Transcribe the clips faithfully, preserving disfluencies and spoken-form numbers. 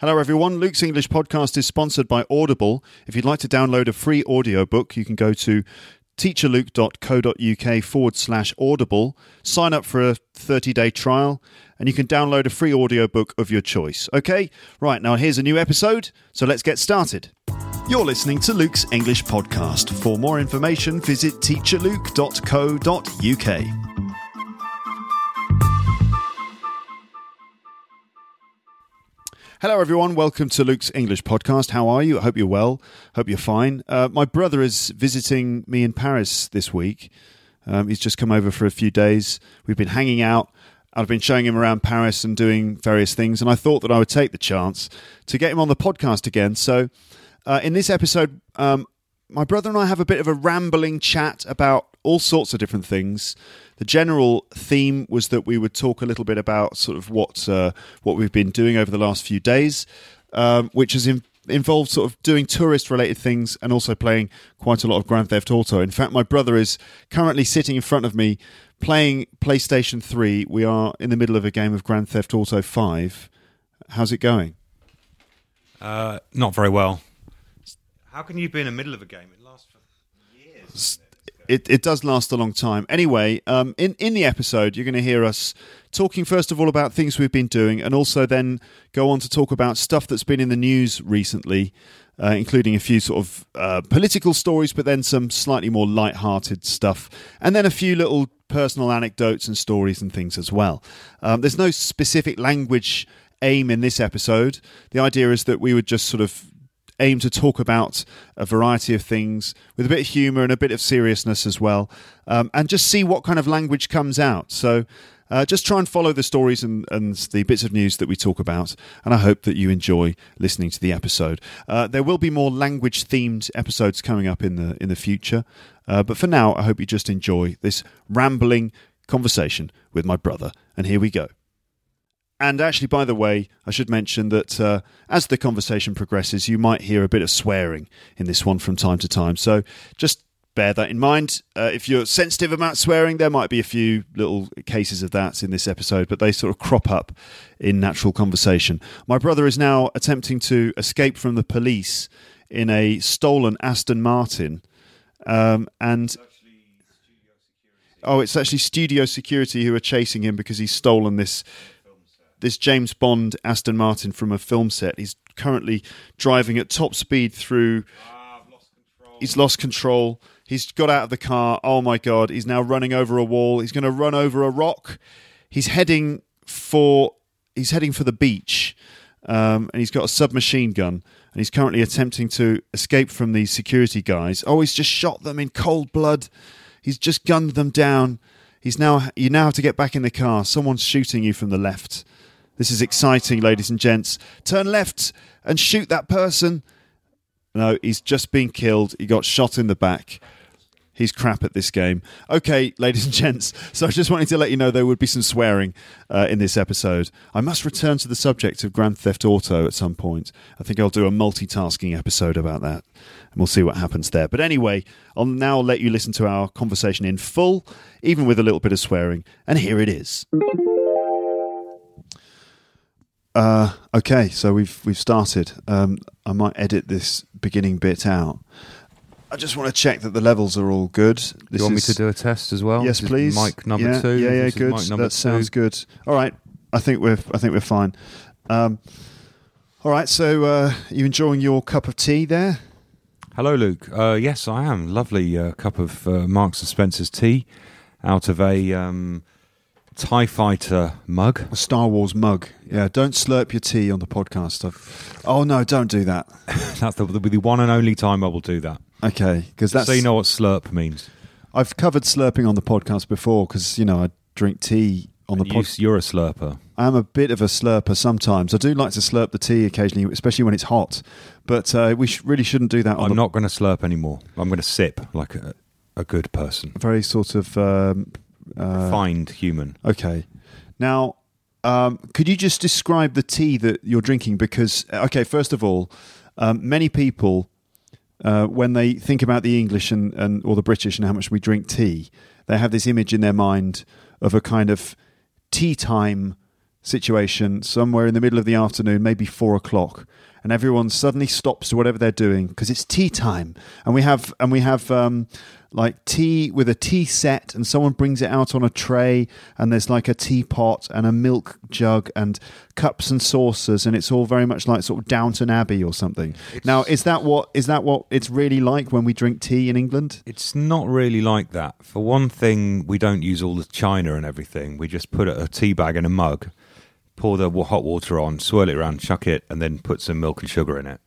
Hello everyone, Luke's English Podcast is sponsored by Audible. If you'd like to download a free audiobook, you can go to teacherluke.co.uk forward slash audible, sign up for a thirty-day trial, and you can download a free audiobook of your choice. Okay, right, now here's a new episode, so let's get started. You're listening to Luke's English Podcast. For more information, visit teacher luke dot co dot uk. Hello everyone, welcome to Luke's English Podcast. How are you? I hope you're well. Hope you're fine. Uh, my brother is visiting me in Paris this week. Um, he's just come over for a few days. We've been hanging out. I've been showing him around Paris and doing various things, and I thought that I would take the chance to get him on the podcast again. So uh, in this episode, um, my brother and I have a bit of a rambling chat about all sorts of different things. The general theme was that we would talk a little bit about sort of what uh, what we've been doing over the last few days, um, which has in- involved sort of doing tourist-related things and also playing quite a lot of Grand Theft Auto. In fact, my brother is currently sitting in front of me playing PlayStation three. We are in the middle of a game of Grand Theft Auto five. How's it going? Uh, not very well. How can you be in the middle of a game? It lasts for years, doesn't it? It it does last a long time. Anyway, um, in, in the episode, you're going to hear us talking, first of all, about things we've been doing, and also then go on to talk about stuff that's been in the news recently, uh, including a few sort of uh, political stories, but then some slightly more light-hearted stuff, and then a few little personal anecdotes and stories and things as well. Um, there's no specific language aim in this episode. The idea is that we would just sort of aim to talk about a variety of things with a bit of humour and a bit of seriousness as well, um, and just see what kind of language comes out. So uh, just try and follow the stories and, and the bits of news that we talk about, and I hope that you enjoy listening to the episode. Uh, there will be more language-themed episodes coming up in the, in the future, uh, but for now, I hope you just enjoy this rambling conversation with my brother, and here we go. And actually, by the way, I should mention that uh, as the conversation progresses, you might hear a bit of swearing in this one from time to time. So just bear that in mind. Uh, if you're sensitive about swearing, there might be a few little cases of that in this episode, but they sort of crop up in natural conversation. My brother is now attempting to escape from the police in a stolen Aston Martin. Um, and... Oh, it's actually studio security who are chasing him because he's stolen this... this James Bond Aston Martin from a film set. He's currently driving at top speed through... Ah, I've lost control. He's lost control. He's got out of the car. Oh, my God. He's now running over a wall. He's going to run over a rock. He's heading for he's heading for the beach, um, and he's got a submachine gun, and he's currently attempting to escape from these security guys. Oh, he's just shot them in cold blood. He's just gunned them down. He's now You now have to get back in the car. Someone's shooting you from the left. This is exciting, ladies and gents. Turn left and shoot that person. No, he's just been killed. He got shot in the back. He's crap at this game. Okay, ladies and gents. So I just wanted to let you know there would be some swearing uh, in this episode. I must return to the subject of Grand Theft Auto at some point. I think I'll do a multitasking episode about that, and we'll see what happens there. But anyway, I'll now let you listen to our conversation in full, even with a little bit of swearing. And here it is. Uh, okay, so we've we've started. Um, I might edit this beginning bit out. I just want to check that the levels are all good. This do you want is, me to do a test as well? Yes, this please. Mic number yeah, two. Yeah, yeah, good. That two. Sounds good. All right, I think we're I think we're fine. Um, all right, so uh, you enjoying your cup of tea there? Hello, Luke. Uh, yes, I am. Lovely uh, cup of uh, Marks and Spencer's tea out of a. Um, TIE Fighter mug. A Star Wars mug. Yeah, don't slurp your tea on the podcast. I've... Oh, no, don't do that. That's the, the one and only time I will do that. Okay. Because that's... So you know what slurp means. I've covered slurping on the podcast before because, you know, I drink tea on the podcast. You're a slurper. I'm a bit of a slurper sometimes. I do like to slurp the tea occasionally, especially when it's hot. But uh, we sh- really shouldn't do that. I'm on the... not going to slurp anymore. I'm going to sip like a, a good person. A very sort of... Um, uh... refined human. Okay. Now, um, could you just describe the tea that you're drinking? Because, okay, first of all, um, many people... Uh, when they think about the English and, and or the British and how much we drink tea, they have this image in their mind of a kind of tea time situation somewhere in the middle of the afternoon, maybe four o'clock, and everyone suddenly stops to whatever they're doing because it's tea time. And we have and we have um, like tea with a tea set, and someone brings it out on a tray, and there's like a teapot and a milk jug and cups and saucers, and it's all very much like sort of Downton Abbey or something. It's, now, is that what is that what it's really like when we drink tea in England? It's not really like that. For one thing, we don't use all the china and everything. We just put a tea bag in a mug, pour the hot water on, swirl it around, chuck it, and then put some milk and sugar in it.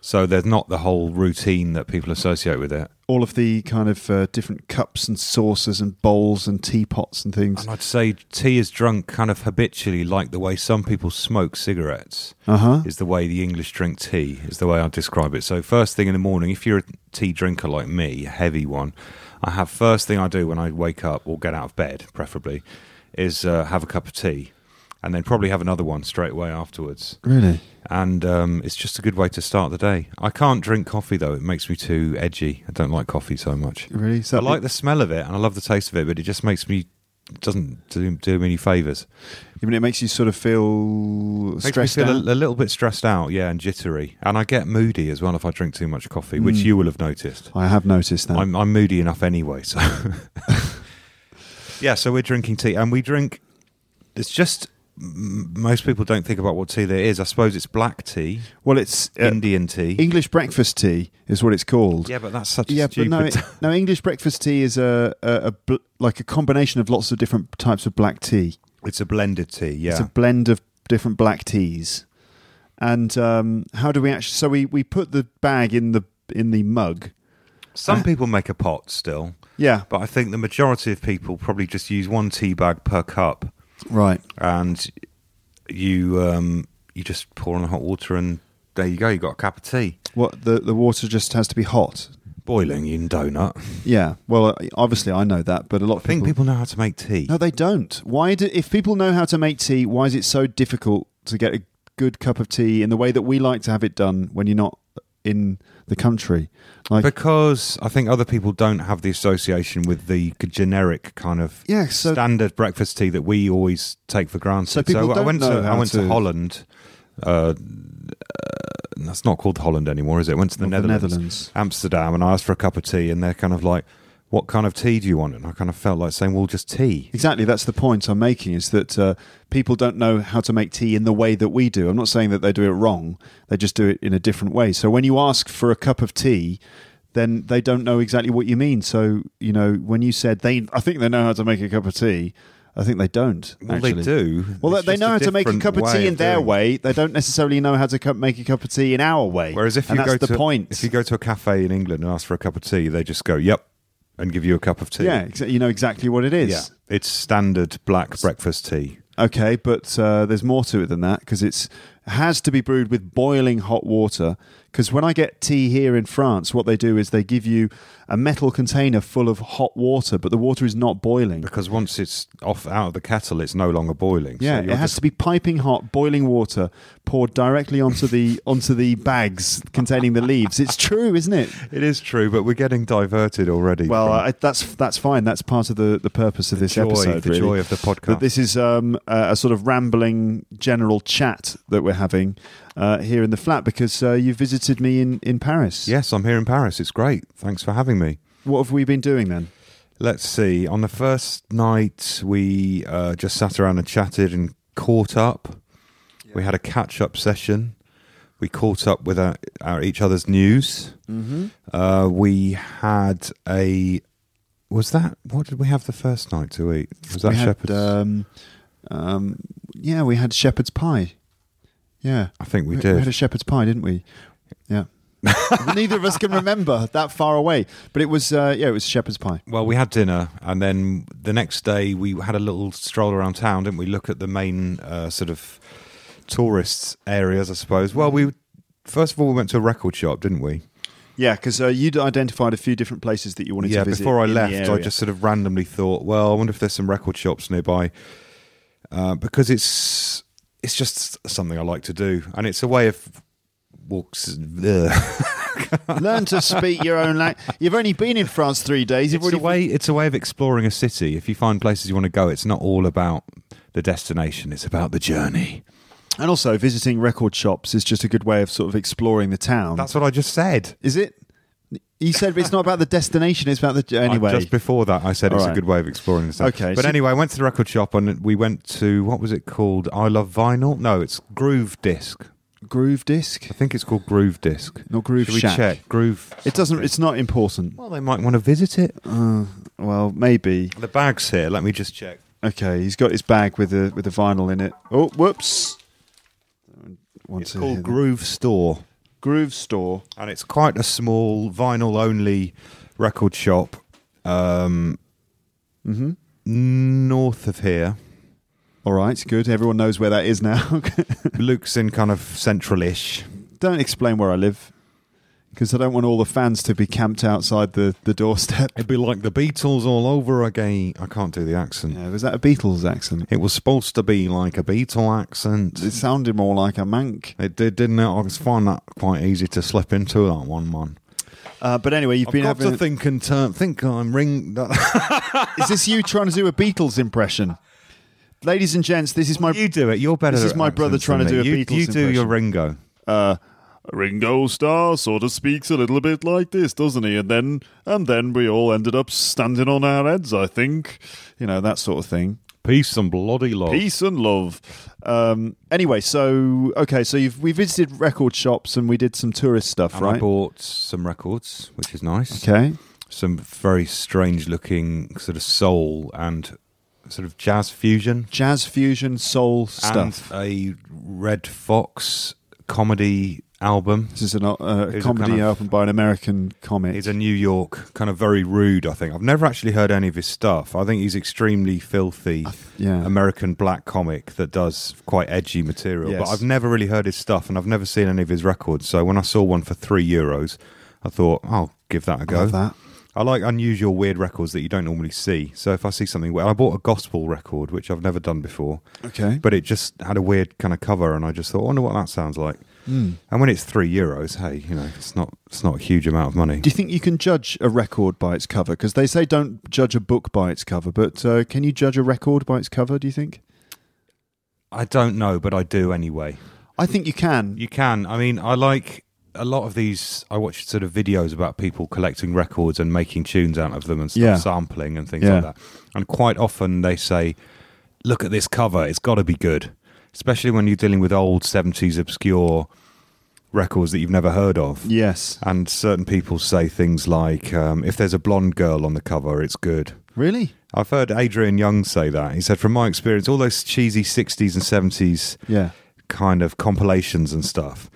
So there's not the whole routine that people associate with it. All of the kind of uh, different cups and saucers and bowls and teapots and things. And I'd say tea is drunk kind of habitually, like the way some people smoke cigarettes. Uh-huh. Is the way the English drink tea, is the way I'd describe it. So first thing in the morning, if you're a tea drinker like me, a heavy one, I have first thing I do when I wake up or get out of bed, preferably, is uh, have a cup of tea. And then probably have another one straight away afterwards. Really? And um, it's just a good way to start the day. I can't drink coffee, though. It makes me too edgy. I don't like coffee so much. Really? So I like it- the smell of it, and I love the taste of it, but it just makes me... It doesn't do, do me any favours. I mean, it makes you sort of feel makes stressed me feel out. A, a little bit stressed out, yeah, and jittery. And I get moody as well if I drink too much coffee, mm. which you will have noticed. I have noticed that. I'm, I'm moody enough anyway, so... yeah, so we're drinking tea, and we drink... It's just... Most people don't think about what tea there is. I suppose it's black tea. Well, it's uh, Indian tea. English breakfast tea is what it's called. Yeah, but that's such yeah, a stupid... No, it, no, English breakfast tea is a, a, a bl- like a combination of lots of different types of black tea. It's a blended tea, yeah. It's a blend of different black teas. And um, how do we actually... So we, we put the bag in the in the mug. Some uh, people make a pot still. Yeah. But I think the majority of people probably just use one tea bag per cup. Right, and you um, you just pour on the hot water, and there you go. You got a cup of tea. What the the water just has to be hot, boiling in donut. Yeah, well, obviously I know that, but a lot of I people think people know how to make tea. No, they don't. Why do if people know how to make tea? Why is it so difficult to get a good cup of tea in the way that we like to have it done when you're not in the country? Like, because I think other people don't have the association with the generic kind of yeah, so, standard breakfast tea that we always take for granted. So, people so don't I went know to I went to, to Holland. Uh, uh, that's not called Holland anymore, is it? I went to the Netherlands, the Netherlands, Amsterdam, and I asked for a cup of tea, and they're kind of like, "What kind of tea do you want?" And I kind of felt like saying, "Well, just tea." Exactly, that's the point I'm making, is that uh, people don't know how to make tea in the way that we do. I'm not saying that they do it wrong, they just do it in a different way. So when you ask for a cup of tea, then they don't know exactly what you mean. So, you know, when you said, they, I think they know how to make a cup of tea, I think they don't, well, actually. Well, they do. Well, it's they know how to make a cup of tea in of their way. They don't necessarily know how to make a cup of tea in our way. Whereas if you and that's go the to, point. If you go to a cafe in England and ask for a cup of tea, they just go, yep. And give you a cup of tea. Yeah, you know exactly what it is. Yeah. It's standard black breakfast tea. Okay, but uh, there's more to it than that, because it has to be brewed with boiling hot water. Because when I get tea here in France, what they do is they give you a metal container full of hot water, but the water is not boiling. Because once it's off out of the kettle, it's no longer boiling. Yeah, so it has to be piping hot, boiling water poured directly onto the onto the bags containing the leaves. It's true, isn't it? It is true, but we're getting diverted already. Well, I, that's that's fine. That's part of the, the purpose of the this joy, episode. The really. joy of the podcast. But this is um, a, a sort of rambling general chat that we're having uh, here in the flat, because uh, you visited me in, in Paris. Yes, I'm here in Paris. It's great. Thanks for having me. What have we been doing then? Let's see. On the first night, we uh, just sat around and chatted and caught up. Yeah. We had a catch-up session. We caught up with our, our each other's news. Mm-hmm. Uh, we had a... Was that... What did we have the first night to eat? Was that we shepherd's... Had, um, um, yeah, we had shepherd's pie. Yeah. I think we, we did. We had a shepherd's pie, didn't we? Yeah, Neither of us can remember that far away, but it was uh, yeah, it was shepherd's pie. Well, we had dinner, and then the next day we had a little stroll around town, didn't we? Look at the main uh, sort of tourist areas, I suppose. Well, we first of all we went to a record shop, didn't we? Yeah, because uh, you'd identified a few different places that you wanted yeah, to visit. Yeah, before I left, I just sort of randomly thought, well, I wonder if there's some record shops nearby, uh, because it's it's just something I like to do, and it's a way of. Walks. Learn to speak your own language. You've only been in France three days. You've it's, already... a way, it's a way of exploring a city. If you find places you want to go, it's not all about the destination. It's about the journey. And also, visiting record shops is just a good way of sort of exploring the town. That's what I just said. Is it? You said it's not about the destination. It's about the journey. Anyway. Just before that, I said all it's right. a good way of exploring the town. Okay, but so... anyway, I went to the record shop and we went to, what was it called? I Love Vinyl? No, it's Groove Disc. Groove Disc? I think it's called Groove Disc. Not Groove Should Shack. Should we check? Groove... It doesn't... It's not important. Well, they might want to visit it. Uh, well, maybe. The bag's here. Let me just check. Okay, he's got his bag with a with a vinyl in it. Oh, whoops. It's called Groove Store. Groove Store. And it's quite a small vinyl-only record shop um, mm-hmm. north of here. All right, good. Everyone knows where that is now. Luke's in kind of central-ish. Don't explain where I live, because I don't want all the fans to be camped outside the, the doorstep. It'd be like the Beatles all over again. I can't do the accent. Yeah, was that a Beatles accent? It was supposed to be like a Beatle accent. It sounded more like a Manc. It did, didn't it? I was finding that quite easy to slip into that one, man. Uh, but anyway, you've I've been got having... to a... think and turn. Think I'm ring... Is this you trying to do a Beatles impression? Ladies and gents, this is my... You do it. You're better This is my brother trying to do a you, Beatles You do impression. Your Ringo. Uh, Ringo Starr sort of speaks a little bit like this, doesn't he? And then and then we all ended up standing on our heads, I think. You know, that sort of thing. Peace and bloody love. Peace and love. Um, anyway, so... Okay, so you've, we visited record shops and we did some tourist stuff, and right? I bought some records, which is nice. Okay. Some very strange-looking sort of soul and... Sort of jazz fusion. Jazz fusion, soul stuff. And a Red Fox comedy album. This is an, uh, a comedy a kind of, album by an American comic. He's a New York, kind of very rude, I think. I've never actually heard any of his stuff. I think he's extremely filthy uh, yeah. American black comic that does quite edgy material. Yes. But I've never really heard his stuff and I've never seen any of his records. So when I saw one for three euros, I thought, I'll give that a go. I love that. I like unusual, weird records that you don't normally see. So if I see something... Well, I bought a gospel record, which I've never done before. Okay. But it just had a weird kind of cover, and I just thought, I wonder what that sounds like. Mm. And when it's three euros, hey, you know, it's not it's not a huge amount of money. Do you think you can judge a record by its cover? Because they say don't judge a book by its cover, but uh, can you judge a record by its cover, do you think? I don't know, but I do anyway. I think you can. You can. I mean, I like... A lot of these, I watched sort of videos about people collecting records and making tunes out of them and stuff, yeah. sampling and things yeah. like that. And quite often they say, look at this cover, it's got to be good. Especially when you're dealing with old seventies obscure records that you've never heard of. Yes. And certain people say things like, um, if there's a blonde girl on the cover, it's good. Really? I've heard Adrian Young say that. He said, from my experience, all those cheesy sixties and seventies yeah. kind of compilations and stuff...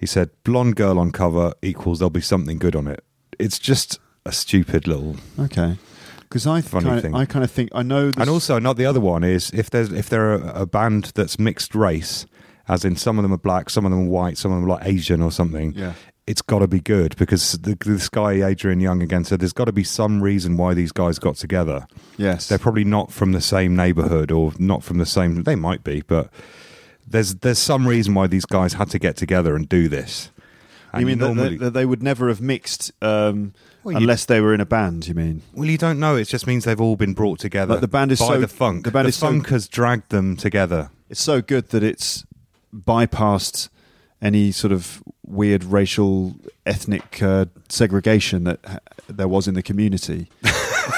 He said, blonde girl on cover equals there'll be something good on it. It's just a stupid little okay. Because I th- funny kinda, thing. I kind of think, I know... And also, not the other one is, if there's if they're a, a band that's mixed race, as in some of them are black, some of them are white, some of them are like Asian or something, yeah. it's got to be good. Because the, this guy, Adrian Young, again, said there's got to be some reason why these guys got together. Yes. They're probably not from the same neighbourhood or not from the same... They might be, but... There's there's some reason why these guys had to get together and do this. And you mean normally, that they, they would never have mixed um, well, unless they were in a band, you mean? Well, you don't know. It just means they've all been brought together like the band is by so, the funk. The, band the is funk so, has dragged them together. It's so good that it's bypassed any sort of weird racial, ethnic uh, segregation that ha- there was in the community.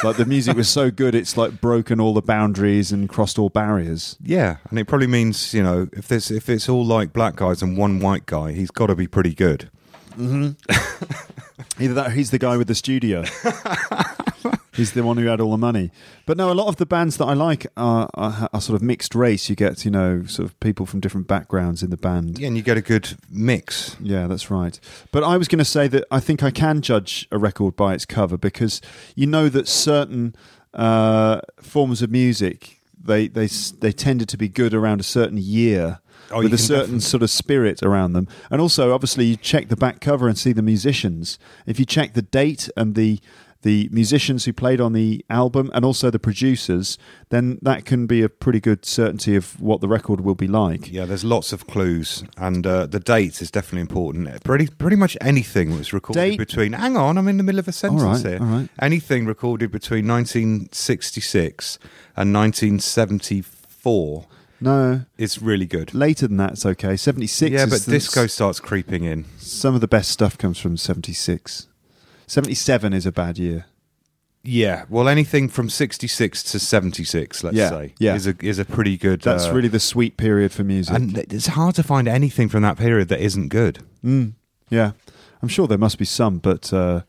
Like the music was so good, it's like broken all the boundaries and crossed all barriers. Yeah, and it probably means, you know, if there's if it's all like black guys and one white guy, he's got to be pretty good. Mm-hmm. Either that, or he's the guy with the studio. He's the one who had all the money. But no, a lot of the bands that I like are, are, are sort of mixed race. You get, you know, sort of people from different backgrounds in the band. Yeah, and you get a good mix. Yeah, that's right. But I was going to say that I think I can judge a record by its cover, because you know that certain uh, forms of music, they, they, they tended to be good around a certain year. Oh, with a certain definitely. sort of spirit around them. And also, obviously, you check the back cover and see the musicians. If you check the date and the the musicians who played on the album and also the producers, then that can be a pretty good certainty of what the record will be like. Yeah, there's lots of clues, and uh, the date is definitely important. Pretty pretty much anything was recorded date. between... Hang on, I'm in the middle of a sentence all right, here. All right. Anything recorded between nineteen sixty-six and nineteen seventy-four... No. It's really good. Later than that, it's okay. seventy-six Yeah, but disco starts creeping in. Some of the best stuff comes from seventy-six seventy-seven is a bad year. Yeah, well, anything from sixty-six to seventy-six, let's yeah, say, yeah. is a is a pretty good... That's uh, really the sweet period for music. And it's hard to find anything from that period that isn't good. Mm, yeah. I'm sure there must be some, but... Uh,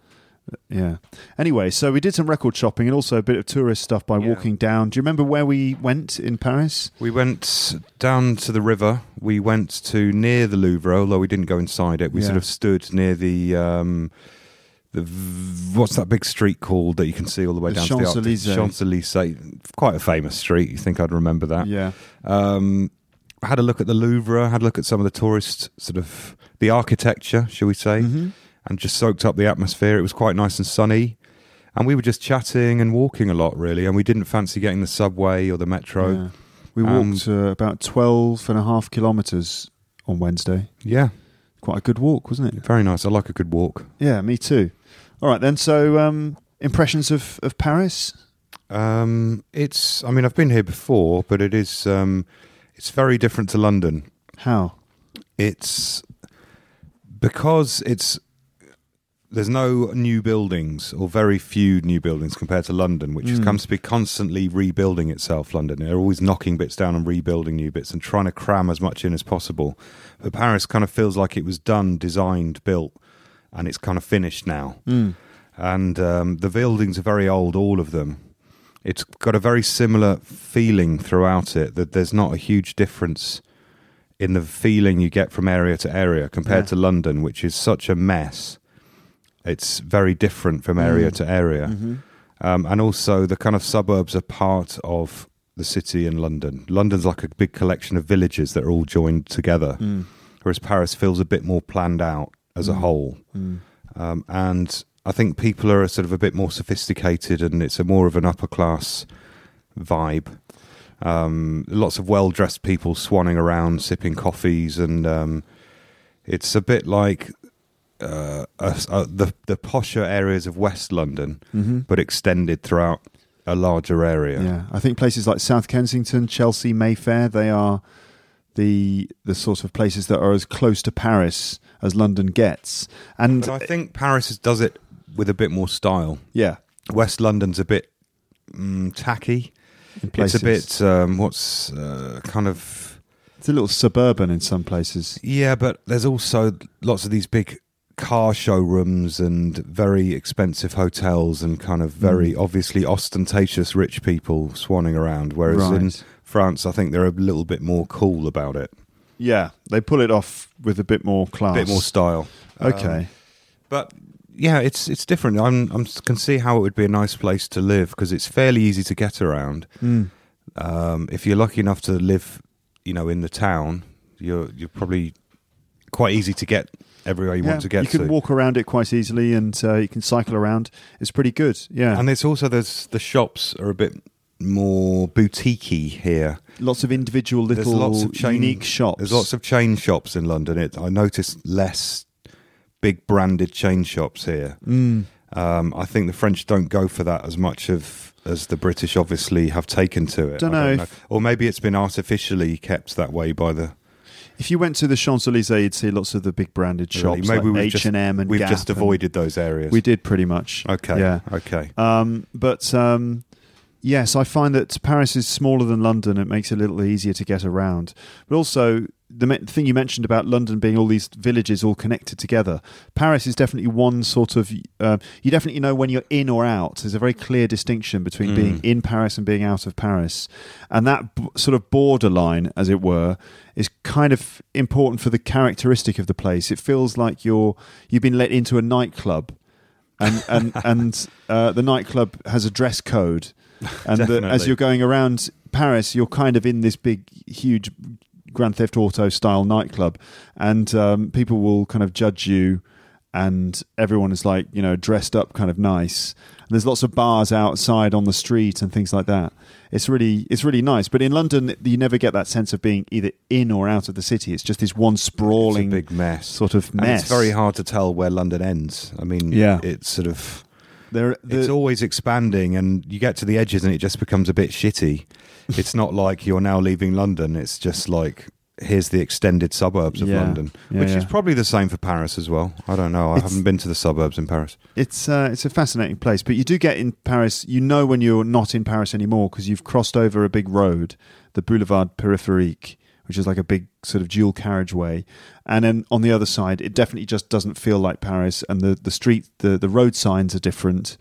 yeah. Anyway, so we did some record shopping and also a bit of tourist stuff by yeah. walking down. Do you remember where we went in Paris? We went down to the river. We went to near the Louvre, although we didn't go inside it. We yeah. sort of stood near the... Um, the what's that big street called that you can see all the way the down Champs-Elysees. to the... Champs-Elysees. Quite a famous street. You think I'd remember that. Yeah. Um, I had a look at the Louvre. I had a look at some of the tourist sort of... The architecture, shall we say. Mm-hmm. And just soaked up the atmosphere. It was quite nice and sunny. And we were just chatting and walking a lot, really. And we didn't fancy getting the subway or the metro. Yeah. We walked um, uh, about twelve and a half kilometres on Wednesday. Yeah. Quite a good walk, wasn't it? Very nice. I like a good walk. Yeah, me too. All right, then. So, um, impressions of, of Paris? Um, it's, I mean, I've been here before, but it is, um, it's very different to London. How? It's because it's... There's no new buildings, or very few new buildings compared to London, which mm. has come to be constantly rebuilding itself, London. They're always knocking bits down and rebuilding new bits and trying to cram as much in as possible. But Paris kind of feels like it was done, designed, built, and it's kind of finished now. Mm. And um, the buildings are very old, all of them. It's got a very similar feeling throughout it, that there's not a huge difference in the feeling you get from area to area compared yeah. to London, which is such a mess. It's very different from area mm. to area. Mm-hmm. Um, and also the kind of suburbs are part of the city in London. London's like a big collection of villages that are all joined together, mm. whereas Paris feels a bit more planned out as mm. a whole. Mm. Um, and I think people are sort of a bit more sophisticated, and it's a more of an upper-class vibe. Um, lots of well-dressed people swanning around, sipping coffees, and um, it's a bit like... Uh, uh, uh, the the posher areas of West London, mm-hmm. but extended throughout a larger area. Yeah, I think places like South Kensington, Chelsea, Mayfair, they are the the sort of places that are as close to Paris as London gets. And but I think Paris does it with a bit more style. Yeah, West London's a bit um, tacky. In places. It's a bit um, what's uh, kind of it's a little suburban in some places. Yeah, but there's also lots of these big car showrooms and very expensive hotels and kind of very mm. obviously ostentatious rich people swanning around, whereas right. in France I think they're a little bit more cool about it. Yeah, they pull it off with a bit more class, a bit more style. Okay. Um, but yeah, it's it's different. I'm I can see how it would be a nice place to live, because it's fairly easy to get around. Mm. Um, if you're lucky enough to live, you know, in the town, you're you're probably quite easy to get everywhere you yeah, want to get to. You can to. walk around it quite easily, and uh, you can cycle around. It's pretty good, yeah. And it's also, there's the shops are a bit more boutique-y here. Lots of individual little lots of chain, unique shops. There's lots of chain shops in London. It, I noticed less big branded chain shops here. Mm. Um, I think the French don't go for that as much of as the British obviously have taken to it. Don't I don't know. If, know. Or maybe it's been artificially kept that way by the... If you went to the Champs-Elysees, you'd see lots of the big branded shops, really? Maybe like H and M just, and we've Gap just avoided those areas. We did pretty much. Okay. Yeah. Okay. Um, but um, yes, I find that Paris is smaller than London. It makes it a little easier to get around. But also, the thing you mentioned about London being all these villages all connected together, Paris is definitely one sort of, uh, you definitely know when you're in or out. There's a very clear distinction between mm. being in Paris and being out of Paris. And that b- sort of borderline, as it were, is kind of important for the characteristic of the place. It feels like you're, you've been let into a nightclub and, and, and uh, the nightclub has a dress code. And the, as you're going around Paris, you're kind of in this big, huge Grand Theft Auto style nightclub, and um, people will kind of judge you, and everyone is like, you know, dressed up kind of nice, and there's lots of bars outside on the street and things like that. It's really, it's really nice. But in London, you never get that sense of being either in or out of the city. It's just this one sprawling big mess, sort of mess. And it's very hard to tell where London ends. I mean, yeah. it's sort of there, the, it's always expanding, and you get to the edges and it just becomes a bit shitty. It's not like you're now leaving London. It's just like, here's the extended suburbs of yeah, London, yeah, which yeah. is probably the same for Paris as well. I don't know. I it's, haven't been to the suburbs in Paris. It's uh, it's a fascinating place, but you do get in Paris, you know when you're not in Paris anymore, because you've crossed over a big road, the Boulevard Périphérique, which is like a big sort of dual carriageway. And then on the other side, it definitely just doesn't feel like Paris, and the, the street, the, the road signs are different,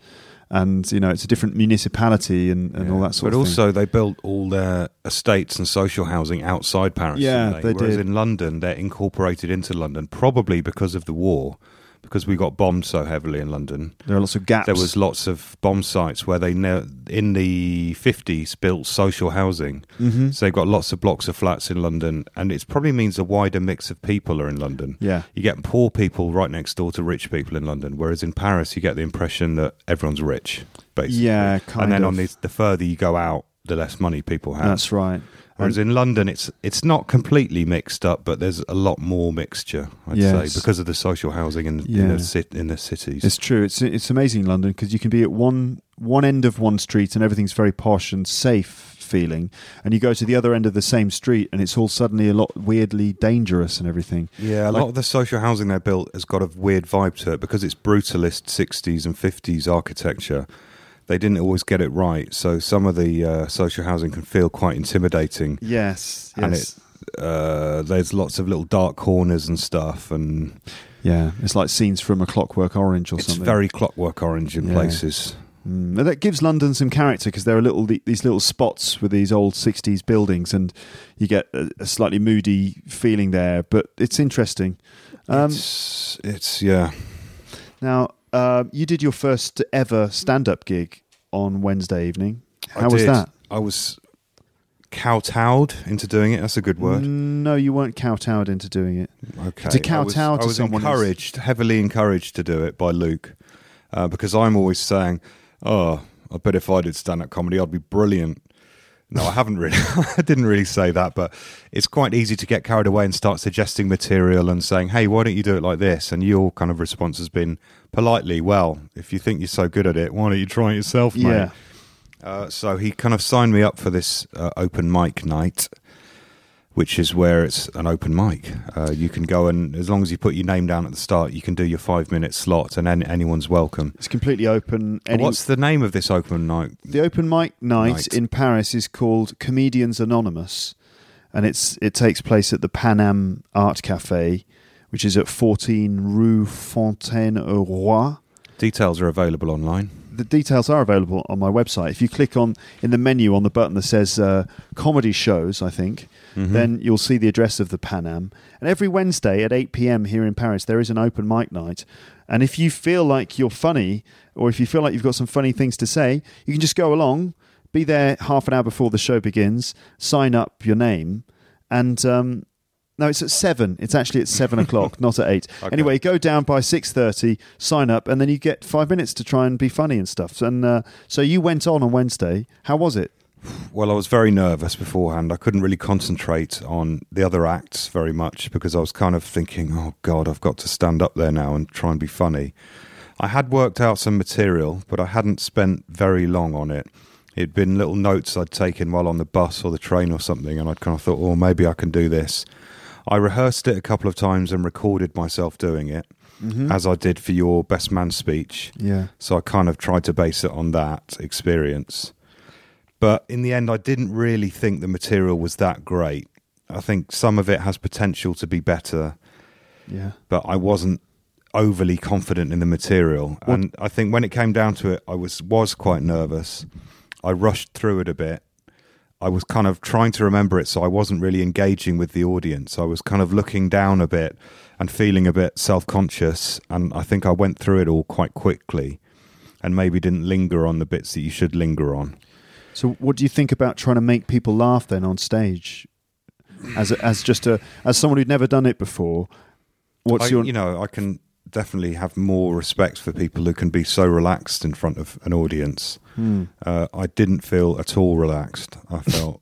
and, you know, it's a different municipality and, and yeah. all that sort but of thing. But also they built all their estates and social housing outside Paris. Yeah, they, they Whereas did. in London, they're incorporated into London, probably because of the war, because we got bombed so heavily in London. There are lots of gaps. There was lots of bomb sites where they, ne- in the fifties, built social housing. Mm-hmm. So they've got lots of blocks of flats in London, and it probably means a wider mix of people are in London. Yeah. You get poor people right next door to rich people in London, whereas in Paris you get the impression that everyone's rich, basically. Yeah, kind of. And then of. on the, the further you go out, the less money people have. That's right. Whereas in London, it's it's not completely mixed up, but there's a lot more mixture, I'd yes. say, because of the social housing in, yeah. in, the, sit, in the cities. It's true. It's it's amazing, London, because you can be at one one end of one street and everything's very posh and safe feeling, and you go to the other end of the same street and it's all suddenly a lot weirdly dangerous and everything. Yeah, a like, lot of the social housing they built has got a weird vibe to it because it's brutalist sixties and fifties architecture. They didn't always get it right, so some of the uh, social housing can feel quite intimidating. Yes, yes. And it, uh, there's lots of little dark corners and stuff. And yeah, it's like scenes from A Clockwork Orange or it's something. It's very Clockwork Orange in yeah. places. Mm, that gives London some character because there are little these little spots with these old sixties buildings, and you get a, a slightly moody feeling there, but it's interesting. Um, it's, it's, yeah. Now... Uh, you did your first ever stand-up gig on Wednesday evening. How I was did. that? I was kowtowed into doing it. That's a good word. No, you weren't kowtowed into doing it. Okay. To kowtow to someone I was encouraged, else. heavily encouraged to do it by Luke, uh, because I'm always saying, oh, I bet if I did stand-up comedy, I'd be brilliant. No, I haven't really. I didn't really say that, but it's quite easy to get carried away and start suggesting material and saying, hey, why don't you do it like this? And your kind of response has been politely, well, if you think you're so good at it, why don't you try it yourself, mate? Yeah. Uh, so he kind of signed me up for this uh, open mic night, which is where it's an open mic. Uh, you can go and, as long as you put your name down at the start, you can do your five-minute slot and any, anyone's welcome. It's completely open. Any... What's the name of this open night? The open mic night, night in Paris is called Comedians Anonymous, and it's it takes place at the Pan Am Art Café, which is at fourteen Rue Fontaine-au-Roy. Details are available online. The details are available on my website. If you click on, in the menu on the button that says uh, comedy shows, I think, mm-hmm. then you'll see the address of the Pan Am. And every Wednesday at eight p.m. here in Paris, there is an open mic night. And if you feel like you're funny, or if you feel like you've got some funny things to say, you can just go along, be there half an hour before the show begins, sign up your name, and... Um, No, it's at seven. It's actually at seven o'clock, not at eight. Okay. Anyway, go down by six thirty, sign up, and then you get five minutes to try and be funny and stuff. And uh, so you went on on Wednesday. How was it? Well, I was very nervous beforehand. I couldn't really concentrate on the other acts very much because I was kind of thinking, "Oh God, I've got to stand up there now and try and be funny." I had worked out some material, but I hadn't spent very long on it. It'd been little notes I'd taken while on the bus or the train or something, and I'd kind of thought, "Oh, maybe I can do this." I rehearsed it a couple of times and recorded myself doing it, mm-hmm. as I did for your best man speech. Yeah. So I kind of tried to base it on that experience. But in the end, I didn't really think the material was that great. I think some of it has potential to be better. Yeah. But I wasn't overly confident in the material. What? And I think when it came down to it, I was was quite nervous. I rushed through it a bit. I was kind of trying to remember it, so I wasn't really engaging with the audience. I was kind of looking down a bit and feeling a bit self-conscious, and I think I went through it all quite quickly and maybe didn't linger on the bits that you should linger on. So what do you think about trying to make people laugh then on stage? As a, as just a as someone who'd never done it before, what's I, your... You know, I can definitely have more respect for people who can be so relaxed in front of an audience. Hmm. Uh, I didn't feel at all relaxed. I felt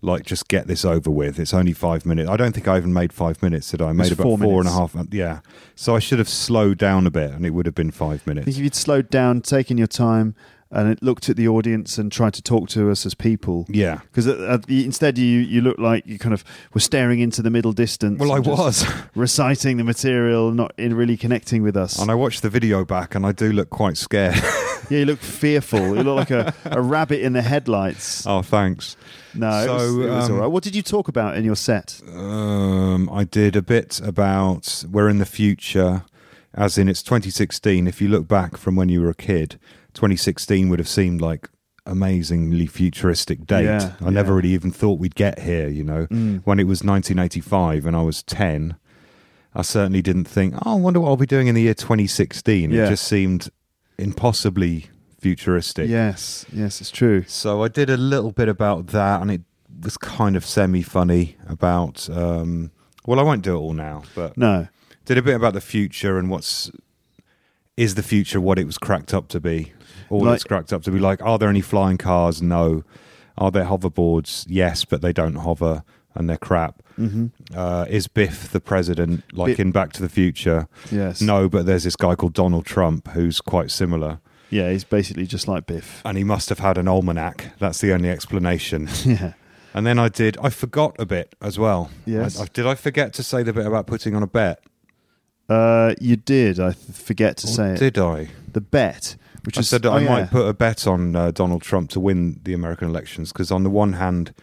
like, just get this over with. It's only five minutes. I don't think I even made five minutes, did I? I made about four, four and a half. Yeah. So I should have slowed down a bit and it would have been five minutes. I think if you'd slowed down, taken your time... and it looked at the audience and tried to talk to us as people. Yeah. Because uh, instead you, you looked like you kind of were staring into the middle distance. Well, I was. Reciting the material, not in really connecting with us. And I watched the video back and I do look quite scared. Yeah, you look fearful. You look like a, a rabbit in the headlights. Oh, thanks. No, so, it was, it was um, all right. What did you talk about in your set? Um, I did a bit about we're in the future, as in it's twenty sixteen. If you look back from when you were a kid... twenty sixteen would have seemed like amazingly futuristic date. Yeah, I yeah. never really even thought we'd get here, you know. Mm. When it was nineteen eighty-five and I was ten, I certainly didn't think, oh, I wonder what I'll be doing in the year twenty sixteen. Yeah. It just seemed impossibly futuristic. Yes, yes, it's true. So I did a little bit about that and it was kind of semi-funny about, um, well, I won't do it all now, but no, did a bit about the future and what's... Is the future what it was cracked up to be? All like, it's cracked up to be like, are there any flying cars? No. Are there hoverboards? Yes, but they don't hover and they're crap. Mm-hmm. Uh, is Biff the president, like Biff. In Back to the Future? Yes. No, but there's this guy called Donald Trump who's quite similar. Yeah, he's basically just like Biff. And he must have had an almanac. That's the only explanation. Yeah. And then I did, I forgot a bit as well. Yes. I, I, did I forget to say the bit about putting on a bet? Uh, you did. I forget to or say it. Did I? The bet, which I is, said that oh, I yeah. might put a bet on uh, Donald Trump to win the American elections, because on the one hand,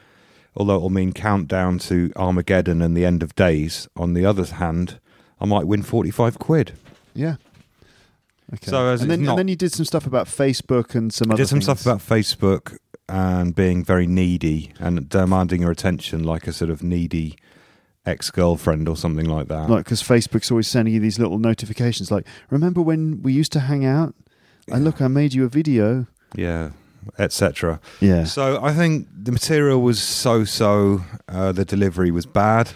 although it'll mean countdown to Armageddon and the end of days, on the other hand, I might win forty-five quid. Yeah. Okay. So as and, then, not, and then you did some stuff about Facebook and some I other. Did some things. Stuff about Facebook and being very needy and demanding your attention, like a sort of needy ex-girlfriend or something like that. Like, because Facebook's always sending you these little notifications like, remember when we used to hang out? Yeah. And look, I made you a video. Yeah, et cetera. Yeah. So I think the material was so-so, uh, the delivery was bad.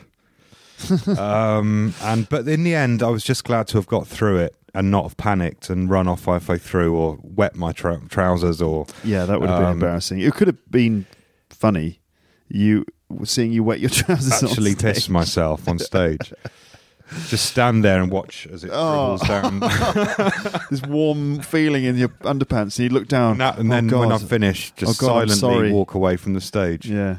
um, and But in the end, I was just glad to have got through it and not have panicked and run off halfway through or wet my tra- trousers or... Yeah, that would have um, been embarrassing. It could have been funny. You... Seeing you wet your trousers actually on stage. Pissed myself on stage. Just stand there and watch as it dribbles oh. down. This warm feeling in your underpants, and you look down. And, that, and oh then God. When I finish, just oh God, silently walk away from the stage. Yeah,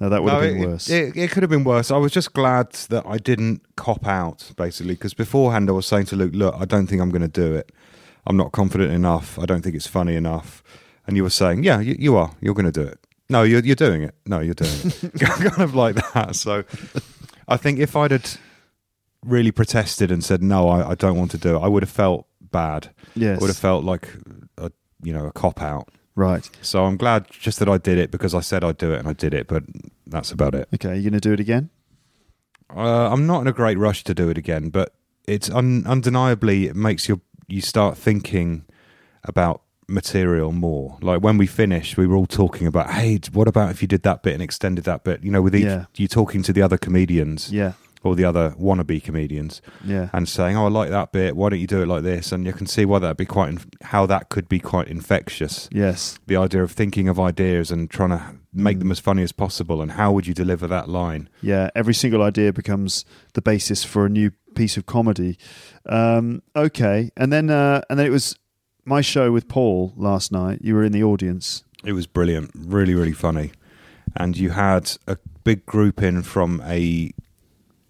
no, that would no, have been it, worse. It, it could have been worse. I was just glad that I didn't cop out, basically, because beforehand I was saying to Luke, "Look, I don't think I'm going to do it. I'm not confident enough. I don't think it's funny enough." And you were saying, "Yeah, you, you are. You're going to do it." No, you're, you're doing it. No, you're doing it. Kind of like that. So I think if I'd had really protested and said, no, I, I don't want to do it, I would have felt bad. Yes. I would have felt like, a, you know, a cop-out. Right. So I'm glad just that I did it because I said I'd do it and I did it, but that's about it. Okay, are you going to do it again? Uh, I'm not in a great rush to do it again, but it's un- undeniably, it makes you, you start thinking about material more. Like when we finished, we were all talking about, hey, what about if you did that bit and extended that bit, you know, with each yeah. you talking to the other comedians yeah or the other wannabe comedians yeah and saying, oh, I like that bit, why don't you do it like this? And you can see why that'd be quite inf- how that could be quite infectious. Yes, the idea of thinking of ideas and trying to make mm. them as funny as possible, and how would you deliver that line. Yeah, every single idea becomes the basis for a new piece of comedy. Um okay, and then uh and then it was my show with Paul last night. You were in the audience. It was brilliant, really, really funny. And you had a big group in from a,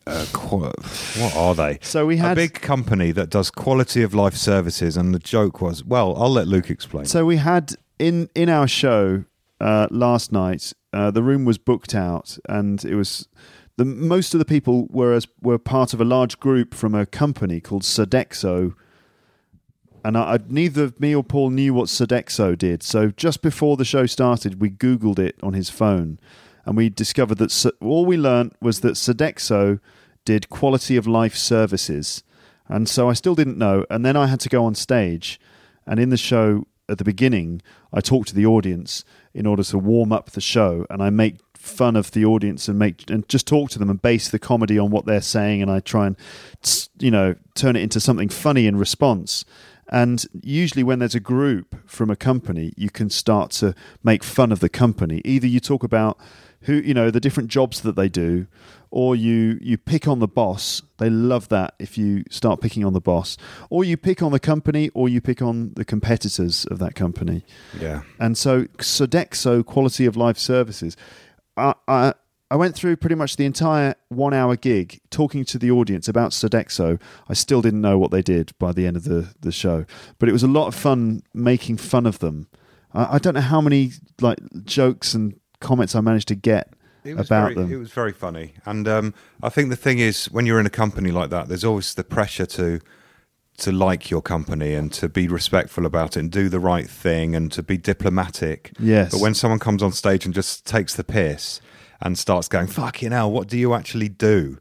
a what are they? So we had a big company that does quality of life services. And the joke was, well, I'll let Luke explain. So we had in in our show uh, last night. Uh, the room was booked out, and it was The most of the people were as, were part of a large group from a company called Sodexo, and I, I, neither me or Paul knew what Sodexo did. So just before the show started, we Googled it on his phone, and we discovered that so, all we learnt was that Sodexo did quality of life services. And so I still didn't know. And then I had to go on stage. And in the show at the beginning, I talk to the audience in order to warm up the show. And I make fun of the audience and make and just talk to them and base the comedy on what they're saying. And I try and, you know, turn it into something funny in response. And usually when there's a group from a company, you can start to make fun of the company. Either you talk about who, you know, the different jobs that they do, or you, you pick on the boss. They love that if you start picking on the boss. Or you pick on the company, or you pick on the competitors of that company. Yeah. And so Sodexo Quality of Life Services. I, I, I went through pretty much the entire one-hour gig talking to the audience about Sodexo. I still didn't know what they did by the end of the, the show. But it was a lot of fun making fun of them. I, I don't know how many like jokes and comments I managed to get It was about very, them. It was very funny. And um, I think the thing is, when you're in a company like that, there's always the pressure to to like your company and to be respectful about it and do the right thing and to be diplomatic. Yes. But when someone comes on stage and just takes the piss and starts going, fucking hell, what do you actually do?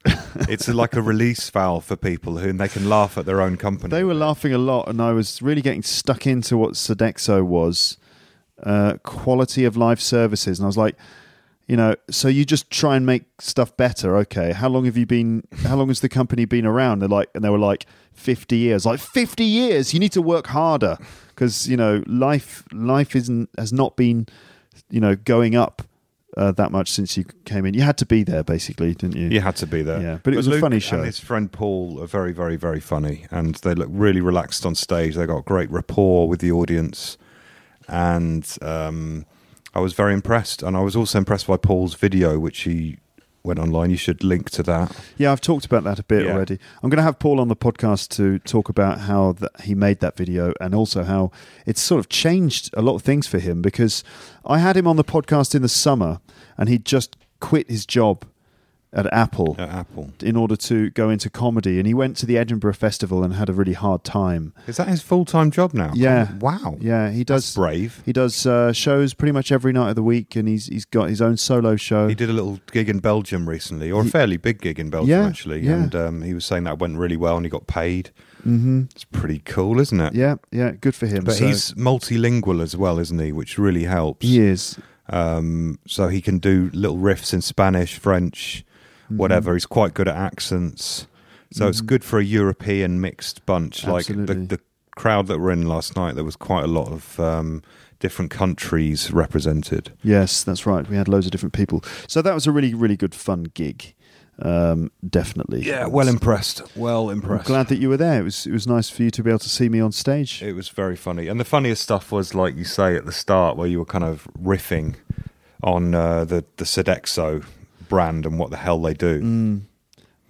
It's like a release valve for people who they can laugh at their own company. They were laughing a lot, and I was really getting stuck into what Sodexo was, uh, quality of life services. And I was like, you know, so you just try and make stuff better. Okay, how long have you been? How long has the company been around? They're like, and they were like, fifty years. Like fifty years. You need to work harder because you know life life isn't has not been, you know, going up uh, that much since you came in. You had to be there, basically, didn't you? You had to be there. Yeah, but, but it was Luke a funny show. And his friend Paul are very, very, very funny, and they look really relaxed on stage. They got great rapport with the audience, and. Um, I was very impressed, and I was also impressed by Paul's video, which he went online. You should link to that. Yeah, I've talked about that a bit yeah. already. I'm going to have Paul on the podcast to talk about how the, he made that video, and also how it's sort of changed a lot of things for him, because I had him on the podcast in the summer, and he'd just quit his job at Apple, at Apple in order to go into comedy, and he went to the Edinburgh Festival and had a really hard time. Is that his full-time job now? Yeah. Wow. Yeah, he does. That's brave. He does uh, shows pretty much every night of the week, and he's he's got his own solo show. He did a little gig in Belgium recently, or he, a fairly big gig in Belgium yeah, actually, yeah. and um, he was saying that went really well and he got paid. Mm-hmm. It's pretty cool, isn't it? Yeah, yeah, good for him. But so. He's multilingual as well, isn't he? Which really helps. He is. Um, so he can do little riffs in Spanish, French. Whatever, he's quite good at accents, so mm-hmm. it's good for a European mixed bunch. Absolutely. Like the, the crowd that were in last night, there was quite a lot of um, different countries represented. Yes, that's right. We had loads of different people, so that was a really, really good fun gig. Um, definitely, yeah. Well impressed. Well impressed. I'm glad that you were there. It was it was nice for you to be able to see me on stage. It was very funny, and the funniest stuff was like you say at the start, where you were kind of riffing on uh, the the Sodexo. Brand and what the hell they do, mm,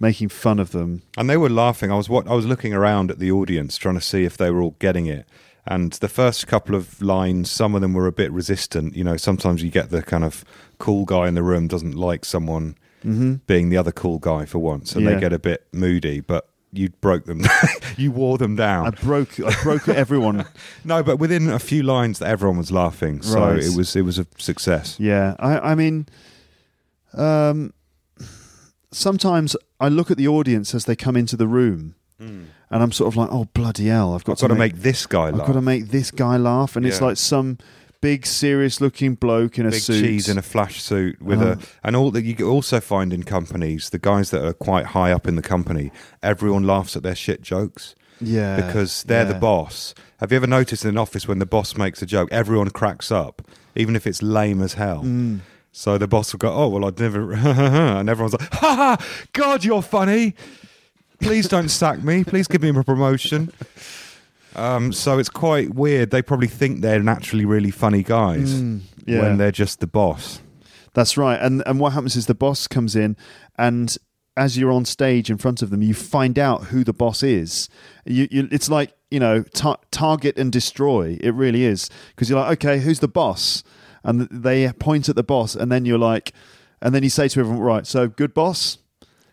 making fun of them, and they were laughing. I was what I was looking around at the audience trying to see if they were all getting it, and the first couple of lines, some of them were a bit resistant. You know, sometimes you get the kind of cool guy in the room doesn't like someone mm-hmm. being the other cool guy for once, and yeah. they get a bit moody, but you broke them. You wore them down. I broke I broke everyone. No, but within a few lines that everyone was laughing, so right. it was it was a success. Yeah, I, I mean Um, sometimes I look at the audience as they come into the room mm. and I'm sort of like, oh, bloody hell, I've got, I've got to, to make, make this guy laugh. I've got to make this guy laugh. And yeah. it's like some big, serious-looking bloke in a big suit. Big cheese in a flash suit. with oh. a, And all that you also find in companies, the guys that are quite high up in the company, everyone laughs at their shit jokes. Yeah. Because they're yeah. the boss. Have you ever noticed in an office when the boss makes a joke, everyone cracks up, even if it's lame as hell? Mm. So the boss will go, oh, well, I'd never... and everyone's like, ha ha, God, you're funny. Please don't sack me. Please give me a promotion. Um, so it's quite weird. They probably think they're naturally really funny guys mm, yeah. when they're just the boss. That's right. And and what happens is the boss comes in, and as you're on stage in front of them, you find out who the boss is. You, you It's like, you know, tar- target and destroy. It really is. Because you're like, okay, who's the boss? And they point at the boss, and then you're like, and then you say to everyone, right, so good boss?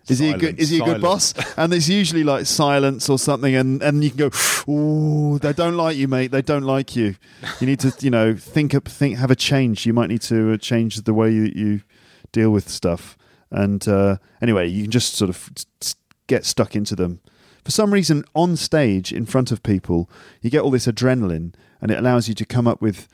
Is silence, he a good, is he a good boss? And there's usually like silence or something, and, and you can go, ooh, they don't like you, mate. They don't like you. You need to, you know, think up, think, have a change. You might need to change the way you, you deal with stuff. And uh, anyway, you can just sort of get stuck into them. For some reason, on stage in front of people, you get all this adrenaline, and it allows you to come up with,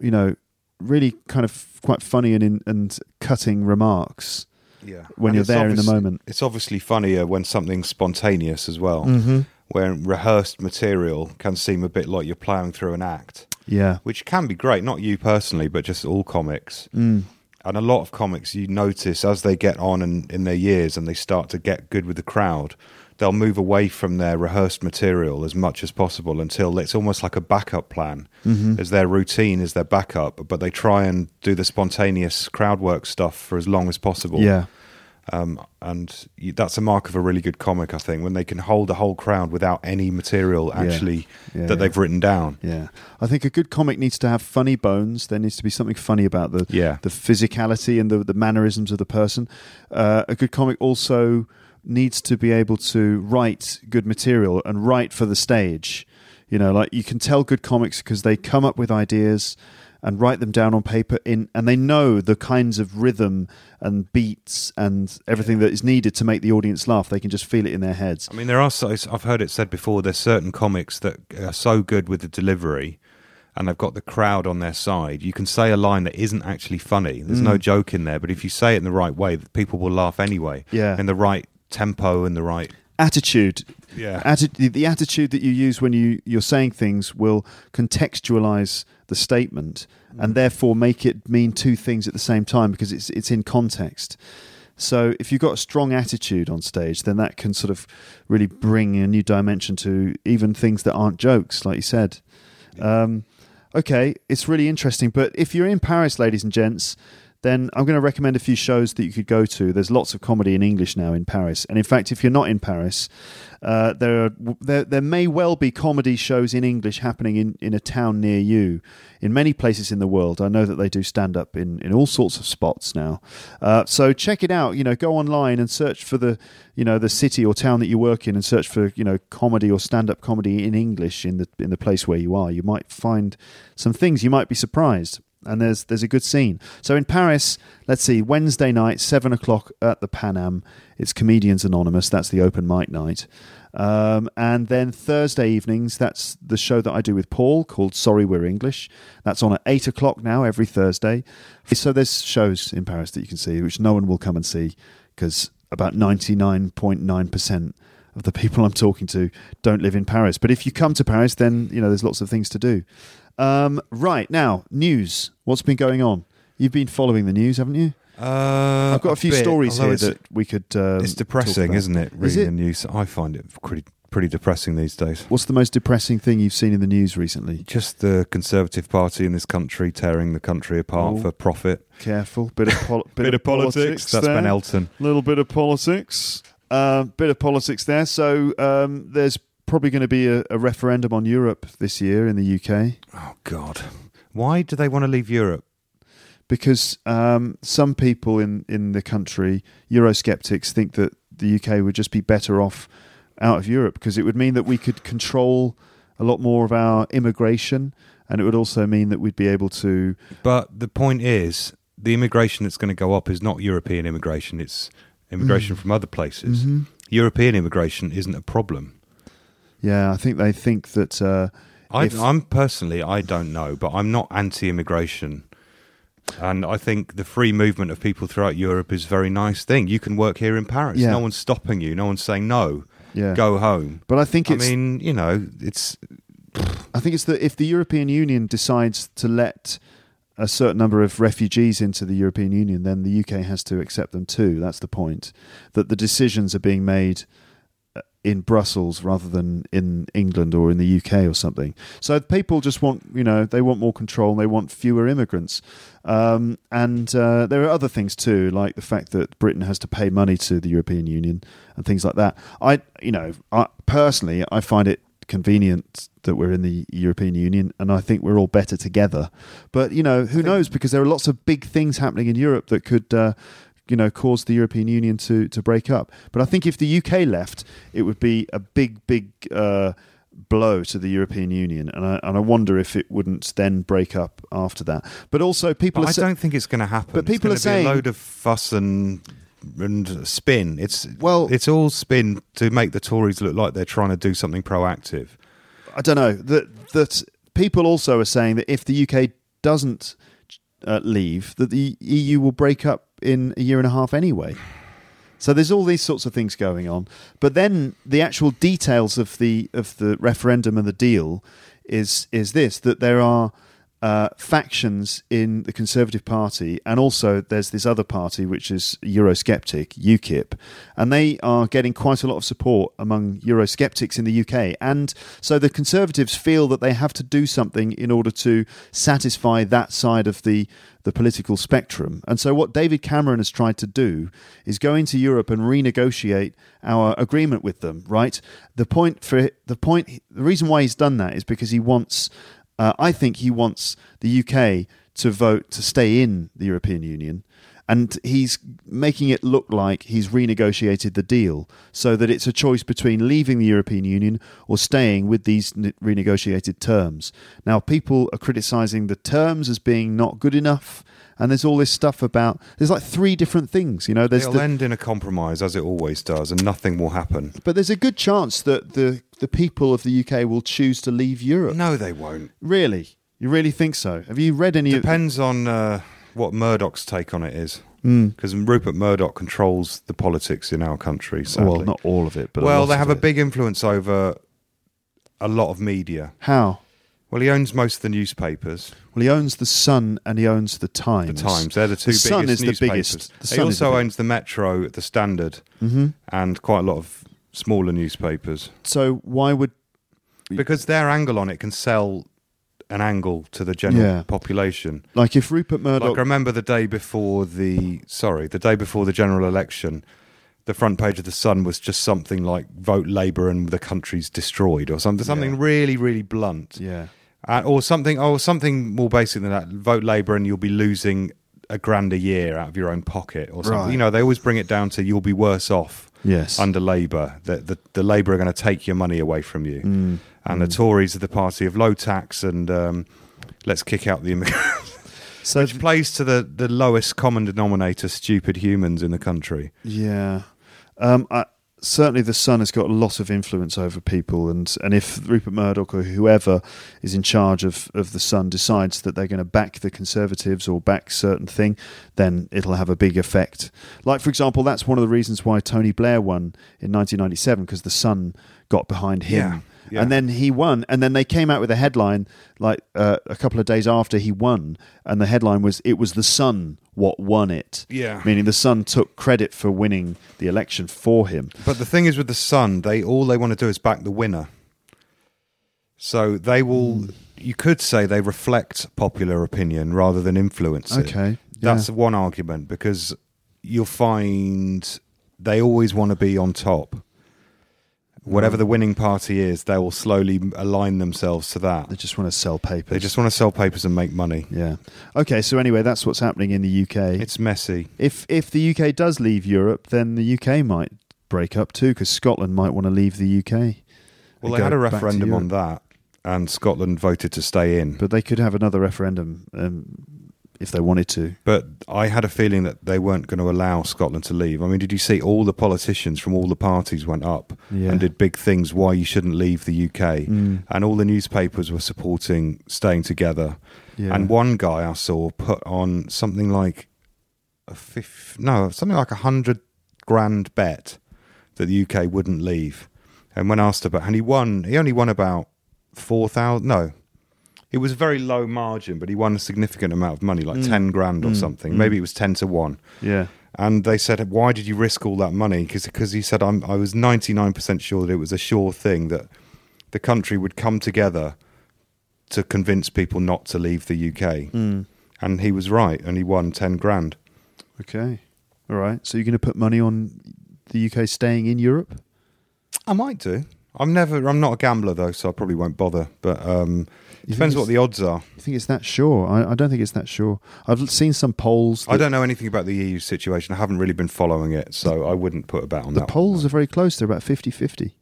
you know, really kind of quite funny and in, and cutting remarks. Yeah, when and you're there in the moment. It's obviously funnier when something's spontaneous as well, mm-hmm. where rehearsed material can seem a bit like you're ploughing through an act. Yeah, which can be great, not you personally, but just all comics. Mm. And a lot of comics, you notice as they get on and in their years and they start to get good with the crowd, they'll move away from their rehearsed material as much as possible until it's almost like a backup plan, mm-hmm. as their routine is their backup, but they try and do the spontaneous crowd work stuff for as long as possible. Yeah, um, and you, that's a mark of a really good comic, I think, when they can hold a whole crowd without any material actually yeah. Yeah, that yeah. they've written down. Yeah, I think a good comic needs to have funny bones. There needs to be something funny about the yeah. the physicality and the, the mannerisms of the person. Uh, a good comic also needs to be able to write good material and write for the stage. You know, like you can tell good comics because they come up with ideas and write them down on paper in, and they know the kinds of rhythm and beats and everything that is needed to make the audience laugh. They can just feel it in their heads. I mean, there are, so, I've heard it said before, there's certain comics that are so good with the delivery and they've got the crowd on their side. You can say a line that isn't actually funny. There's mm. no joke in there, but if you say it in the right way, people will laugh anyway. Yeah. In the right tempo and the right attitude. Yeah, Atti- the attitude that you use when you you're saying things will contextualize the statement mm. and therefore make it mean two things at the same time because it's it's in context. So if you've got a strong attitude on stage, then that can sort of really bring a new dimension to even things that aren't jokes, like you said. Um, okay, it's really interesting. But if you're in Paris, ladies and gents, then I'm going to recommend a few shows that you could go to. There's lots of comedy in English now in Paris. And in fact, if you're not in Paris, uh, there, are, there there may well be comedy shows in English happening in, in a town near you. In many places in the world, I know that they do stand-up in, in all sorts of spots now. Uh, so check it out. You know, go online and search for the, you know, the city or town that you work in and search for, you know, comedy or stand-up comedy in English in the in the place where you are. You might find some things. You might be surprised. And there's there's a good scene. So in Paris, let's see, Wednesday night, seven o'clock at the Pan Am. It's Comedians Anonymous. That's the open mic night. Um, and then Thursday evenings, that's the show that I do with Paul called Sorry We're English. That's on at eight o'clock now every Thursday. So there's shows in Paris that you can see, which no one will come and see because about ninety-nine point nine percent of the people I'm talking to don't live in Paris. But if you come to Paris, then you know there's lots of things to do. Um, right now, news. What's been going on? You've been following the news, haven't you? Uh, I've got a, a few bit, stories here that we could. Um, it's depressing, isn't it? Reading Is it? the news, I find it pretty pretty depressing these days. What's the most depressing thing you've seen in the news recently? Just the Conservative Party in this country tearing the country apart oh, for profit. Careful, bit of pol- bit, bit of politics. politics That's there. Ben Elton. Little bit of politics. Uh, bit of politics there. So um, there's probably going to be a, a referendum on Europe this year in the U K. Oh, God. Why do they want to leave Europe? Because um, some people in, in the country, Eurosceptics, think that the U K would just be better off out of Europe because it would mean that we could control a lot more of our immigration, and it would also mean that we'd be able to... But the point is, the immigration that's going to go up is not European immigration. It's immigration mm. from other places. Mm-hmm. European immigration isn't a problem. Yeah, I think they think that... Uh, I, if I'm personally, I don't know, but I'm not anti-immigration. And I think the free movement of people throughout Europe is a very nice thing. You can work here in Paris. Yeah. No one's stopping you. No one's saying, no, yeah. go home. But I think it's... I mean, you know, it's... I think it's that if the European Union decides to let a certain number of refugees into the European Union, then the U K has to accept them too. That's the point. That the decisions are being made in Brussels rather than in England or in the U K or something. So people just want, you know, they want more control and they want fewer immigrants. Um, and uh, there are other things too, like the fact that Britain has to pay money to the European Union and things like that. I, you know, I, personally, I find it convenient that we're in the European Union and I think we're all better together. But, you know, who knows? Because there are lots of big things happening in Europe that could... Uh, you know, caused the European Union to to break up. But I think if the U K left, it would be a big, big uh, blow to the European Union, and I and I wonder if it wouldn't then break up after that. But also, people. But are I don't sa- think it's going to happen. But people it's are saying be a load of fuss and and spin. It's well, it's all spin to make the Tories look like they're trying to do something proactive. I don't know that that people also are saying that if the U K doesn't uh, leave, that the E U will break up in a year and a half anyway. So there's all these sorts of things going on. But then the actual details of the of the referendum and the deal is is this, that there are uh, factions in the Conservative Party, and also there's this other party which is Eurosceptic, UKIP, and they are getting quite a lot of support among Eurosceptics in the U K. And so the Conservatives feel that they have to do something in order to satisfy that side of the the political spectrum. And so what David Cameron has tried to do is go into Europe and renegotiate our agreement with them, right? The point for the point, the reason why he's done that is because he wants, uh, I think he wants the U K to vote to stay in the European Union. And he's making it look like he's renegotiated the deal so that it's a choice between leaving the European Union or staying with these ne- renegotiated terms. Now, people are criticising the terms as being not good enough. And there's all this stuff about... There's like three different things, you know. There's It'll the, end in a compromise, as it always does, and nothing will happen. But there's a good chance that the, the people of the U K will choose to leave Europe. No, they won't. Really? You really think so? Have you read any... Depends of- on... Uh... what Murdoch's take on it is, because mm. Rupert Murdoch controls the politics in our country, sadly. Well, not all of it, but well, they have a big influence over a lot of media. How? Well, he owns most of the newspapers. Well, he owns the Sun and he owns the Times. The Times, they're the two biggest newspapers. The Sun is the biggest. He also owns the Metro, the Standard, mm-hmm. and quite a lot of smaller newspapers. So why would? Because their angle on it can sell an angle to the general yeah. population. Like if Rupert Murdoch... Like I remember the day before the... Sorry, the day before the general election, the front page of the Sun was just something like vote Labour and the country's destroyed or something. Something yeah. really, really blunt. Yeah. Uh, or something or something more basic than that. Vote Labour and you'll be losing a grand a year out of your own pocket or something. Right. You know, they always bring it down to you'll be worse off yes. under Labour. The, the, the Labour are going to take your money away from you. Mm. And mm. the Tories are the party of low tax and um, let's kick out the immigrants, so which th- plays to the, the lowest common denominator, stupid humans in the country. Yeah. Um, I, certainly the Sun has got a lot of influence over people, and, and if Rupert Murdoch or whoever is in charge of, of the Sun decides that they're going to back the Conservatives or back certain thing, then it'll have a big effect. Like, for example, that's one of the reasons why Tony Blair won in nineteen ninety-seven, because the Sun got behind him. Yeah. Yeah. And then he won, and then they came out with a headline like uh, a couple of days after he won, and the headline was, "It was the Sun what won it." Yeah. Meaning the Sun took credit for winning the election for him. But the thing is with the Sun, they all they want to do is back the winner. So they will, mm. you could say they reflect popular opinion rather than influence it. Okay. Yeah. That's one argument, because you'll find they always want to be on top. Whatever the winning party is, they will slowly align themselves to that. They just want to sell papers. They just want to sell papers and make money. Yeah. Okay, so anyway, that's what's happening in the U K. It's messy. If if the U K does leave Europe, then the U K might break up too, because Scotland might want to leave the U K. Well, they had a referendum on that, and Scotland voted to stay in. But they could have another referendum um, if they wanted to. But I had a feeling that they weren't going to allow Scotland to leave. I mean, did you see all the politicians from all the parties went up yeah. and did big things why you shouldn't leave the U K? Mm. And all the newspapers were supporting staying together. Yeah. And one guy I saw put on something like a fifth, no, something like a hundred grand bet that the U K wouldn't leave. And when asked about, and he won, he only won about four thousand, no. It was a very low margin, but he won a significant amount of money, like mm. ten grand or mm. something. Mm. Maybe it was ten to one. Yeah. And they said, why did you risk all that money? Because he said, I'm, I was ninety-nine percent sure that it was a sure thing that the country would come together to convince people not to leave the U K. Mm. And he was right, and he won ten grand. Okay. All right. So you're going to put money on the U K staying in Europe? I might do. I'm never. I'm not a gambler though, so I probably won't bother. But um, it depends what the odds are. You think it's that sure? I, I don't think it's that sure. I've seen some polls. I don't know anything about the E U situation. I haven't really been following it, so I wouldn't put a bet on that. The polls are very close. They're about fifty-fifty.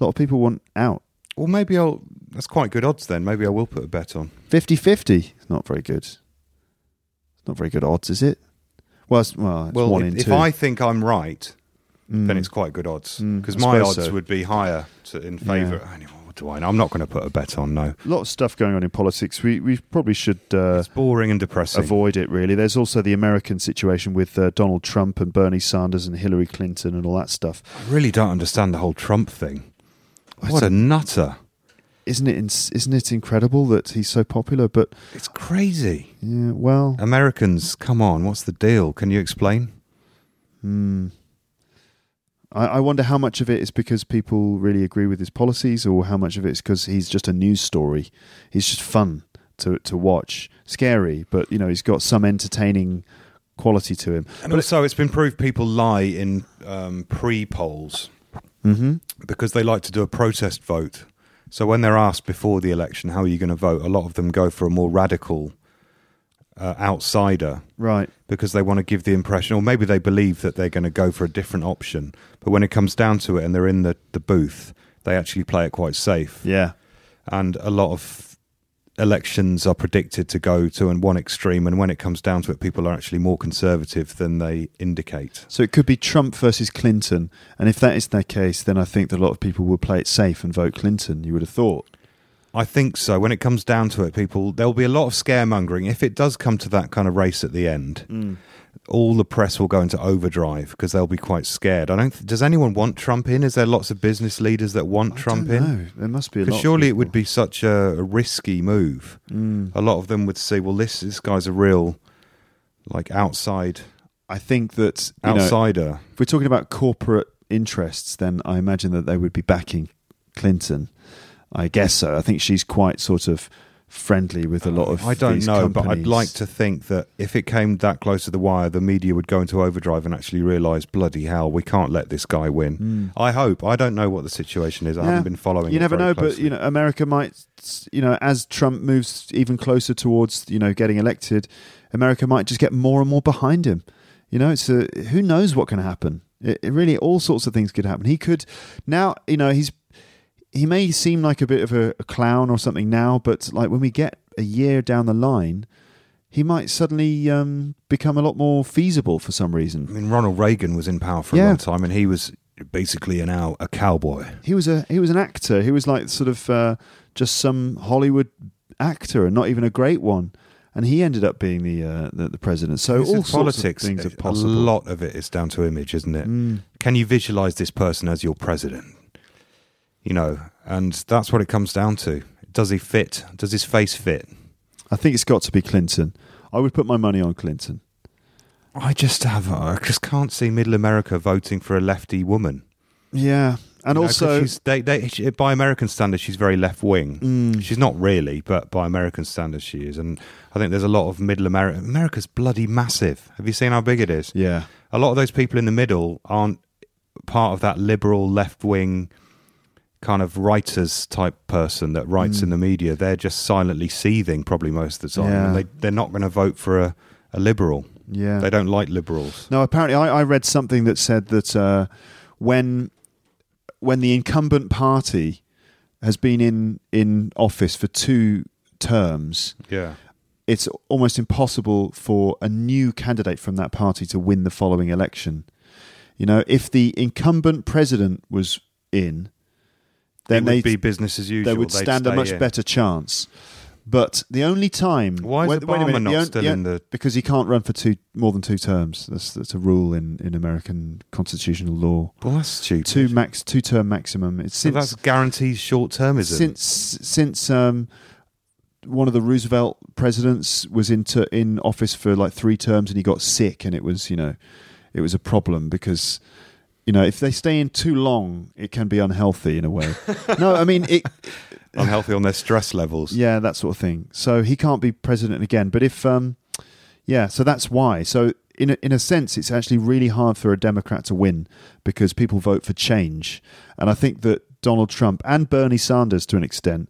A lot of people want out. Well, maybe I'll. That's quite good odds then. Maybe I will put a bet on fifty-fifty. It's not very good. It's not very good odds, is it? Well, it's, well, it's well one if, in two. If I think I'm right. Mm. Then it's quite good odds because mm, my odds so. would be higher to, in favour. Yeah. Anyway, what do I know? I'm not going to put a bet on. No, a lot of stuff going on in politics. We we probably should. Uh, it's boring and depressing. Avoid it really. There's also the American situation with uh, Donald Trump and Bernie Sanders and Hillary Clinton and all that stuff. I really don't understand the whole Trump thing. What a nutter! Isn't it? Isn't it incredible that he's so popular? But it's crazy. Yeah. Well, Americans, come on! What's the deal? Can you explain? Hmm. I wonder how much of it is because people really agree with his policies or how much of it is because he's just a news story. He's just fun to to watch. Scary, but, you know, he's got some entertaining quality to him. And but also it's been proved people lie in um, pre-polls mm-hmm. because they like to do a protest vote. So when they're asked before the election, how are you going to vote? A lot of them go for a more radical Uh, outsider, right? Because they want to give the impression, or maybe they believe that they're going to go for a different option. But when it comes down to it, and they're in the, the booth, they actually play it quite safe. Yeah, and a lot of elections are predicted to go to in one extreme, and when it comes down to it, people are actually more conservative than they indicate. So it could be Trump versus Clinton, and if that is the case, then I think that a lot of people will play it safe and vote Clinton. You would have thought. I think so. When it comes down to it, people, there'll be a lot of scaremongering. If it does come to that kind of race at the end, mm. all the press will go into overdrive because they'll be quite scared. I don't. Th- does anyone want Trump in? Is there lots of business leaders that want I Trump don't in? No, there must be a lot. Because surely it would be such a, a risky move. Mm. A lot of them would say, "Well, this this guy's a real like outside." I think that you outsider. Know, if we're talking about corporate interests, then I imagine that they would be backing Clinton. I guess so. I think she's quite sort of friendly with a lot of these companies. I don't know, but I'd like to think that if it came that close to the wire, the media would go into overdrive and actually realise, bloody hell, we can't let this guy win. Mm. I hope. I don't know what the situation is. I yeah. haven't been following it. You never know, but you know, America might, you know, as Trump moves even closer towards, you know, getting elected, America might just get more and more behind him. You know, it's a, who knows what can happen. It, it really, all sorts of things could happen. He could now, you know, he's. He may seem like a bit of a, a clown or something now, but like when we get a year down the line, he might suddenly um, become a lot more feasible for some reason. I mean, Ronald Reagan was in power for yeah. a long time, and he was basically an owl, a cowboy. He was a he was an actor. He was like sort of uh, just some Hollywood actor, and not even a great one. And he ended up being the uh, the, the president. So all sorts politics, of things are possible. A lot of it is down to image, isn't it? Mm. Can you visualize this person as your president? You know, and that's what it comes down to. Does he fit? Does his face fit? I think it's got to be Clinton. I would put my money on Clinton. I just have, I just can't see Middle America voting for a lefty woman. Yeah, and you also know, she's, they, they, she, by American standards, she's very left wing. Mm. She's not really, but by American standards, she is. And I think there's a lot of Middle America. America's bloody massive. Have you seen how big it is? Yeah, a lot of those people in the middle aren't part of that liberal left wing. Kind of writers type person that writes mm. in the media. They're just silently seething probably most of the time. Yeah. And they, they're not going to vote for a, a liberal. Yeah, they don't like liberals. No, apparently I, I read something that said that uh, when when the incumbent party has been in, in office for two terms, yeah, it's almost impossible for a new candidate from that party to win the following election. You know, if the incumbent president was in... Then it would be business as usual. They would stand a much in. better chance. But the only time... Why is wait, Obama wait a minute, not the on, still the on, in the... Because he can't run for two more than two terms. That's, that's a rule in, in American constitutional law. Well, that's stupid. Two max, two-term maximum. It's since, so that guarantees short-termism. Since since um, one of the Roosevelt presidents was in, ter- in office for like three terms and he got sick and it was, you know, it was a problem because... You know, if they stay in too long, it can be unhealthy in a way. No, I mean... it unhealthy on their stress levels. Yeah, that sort of thing. So he can't be president again. But if... um yeah, so that's why. So in a, in a sense, it's actually really hard for a Democrat to win because people vote for change. And I think that Donald Trump and Bernie Sanders, to an extent,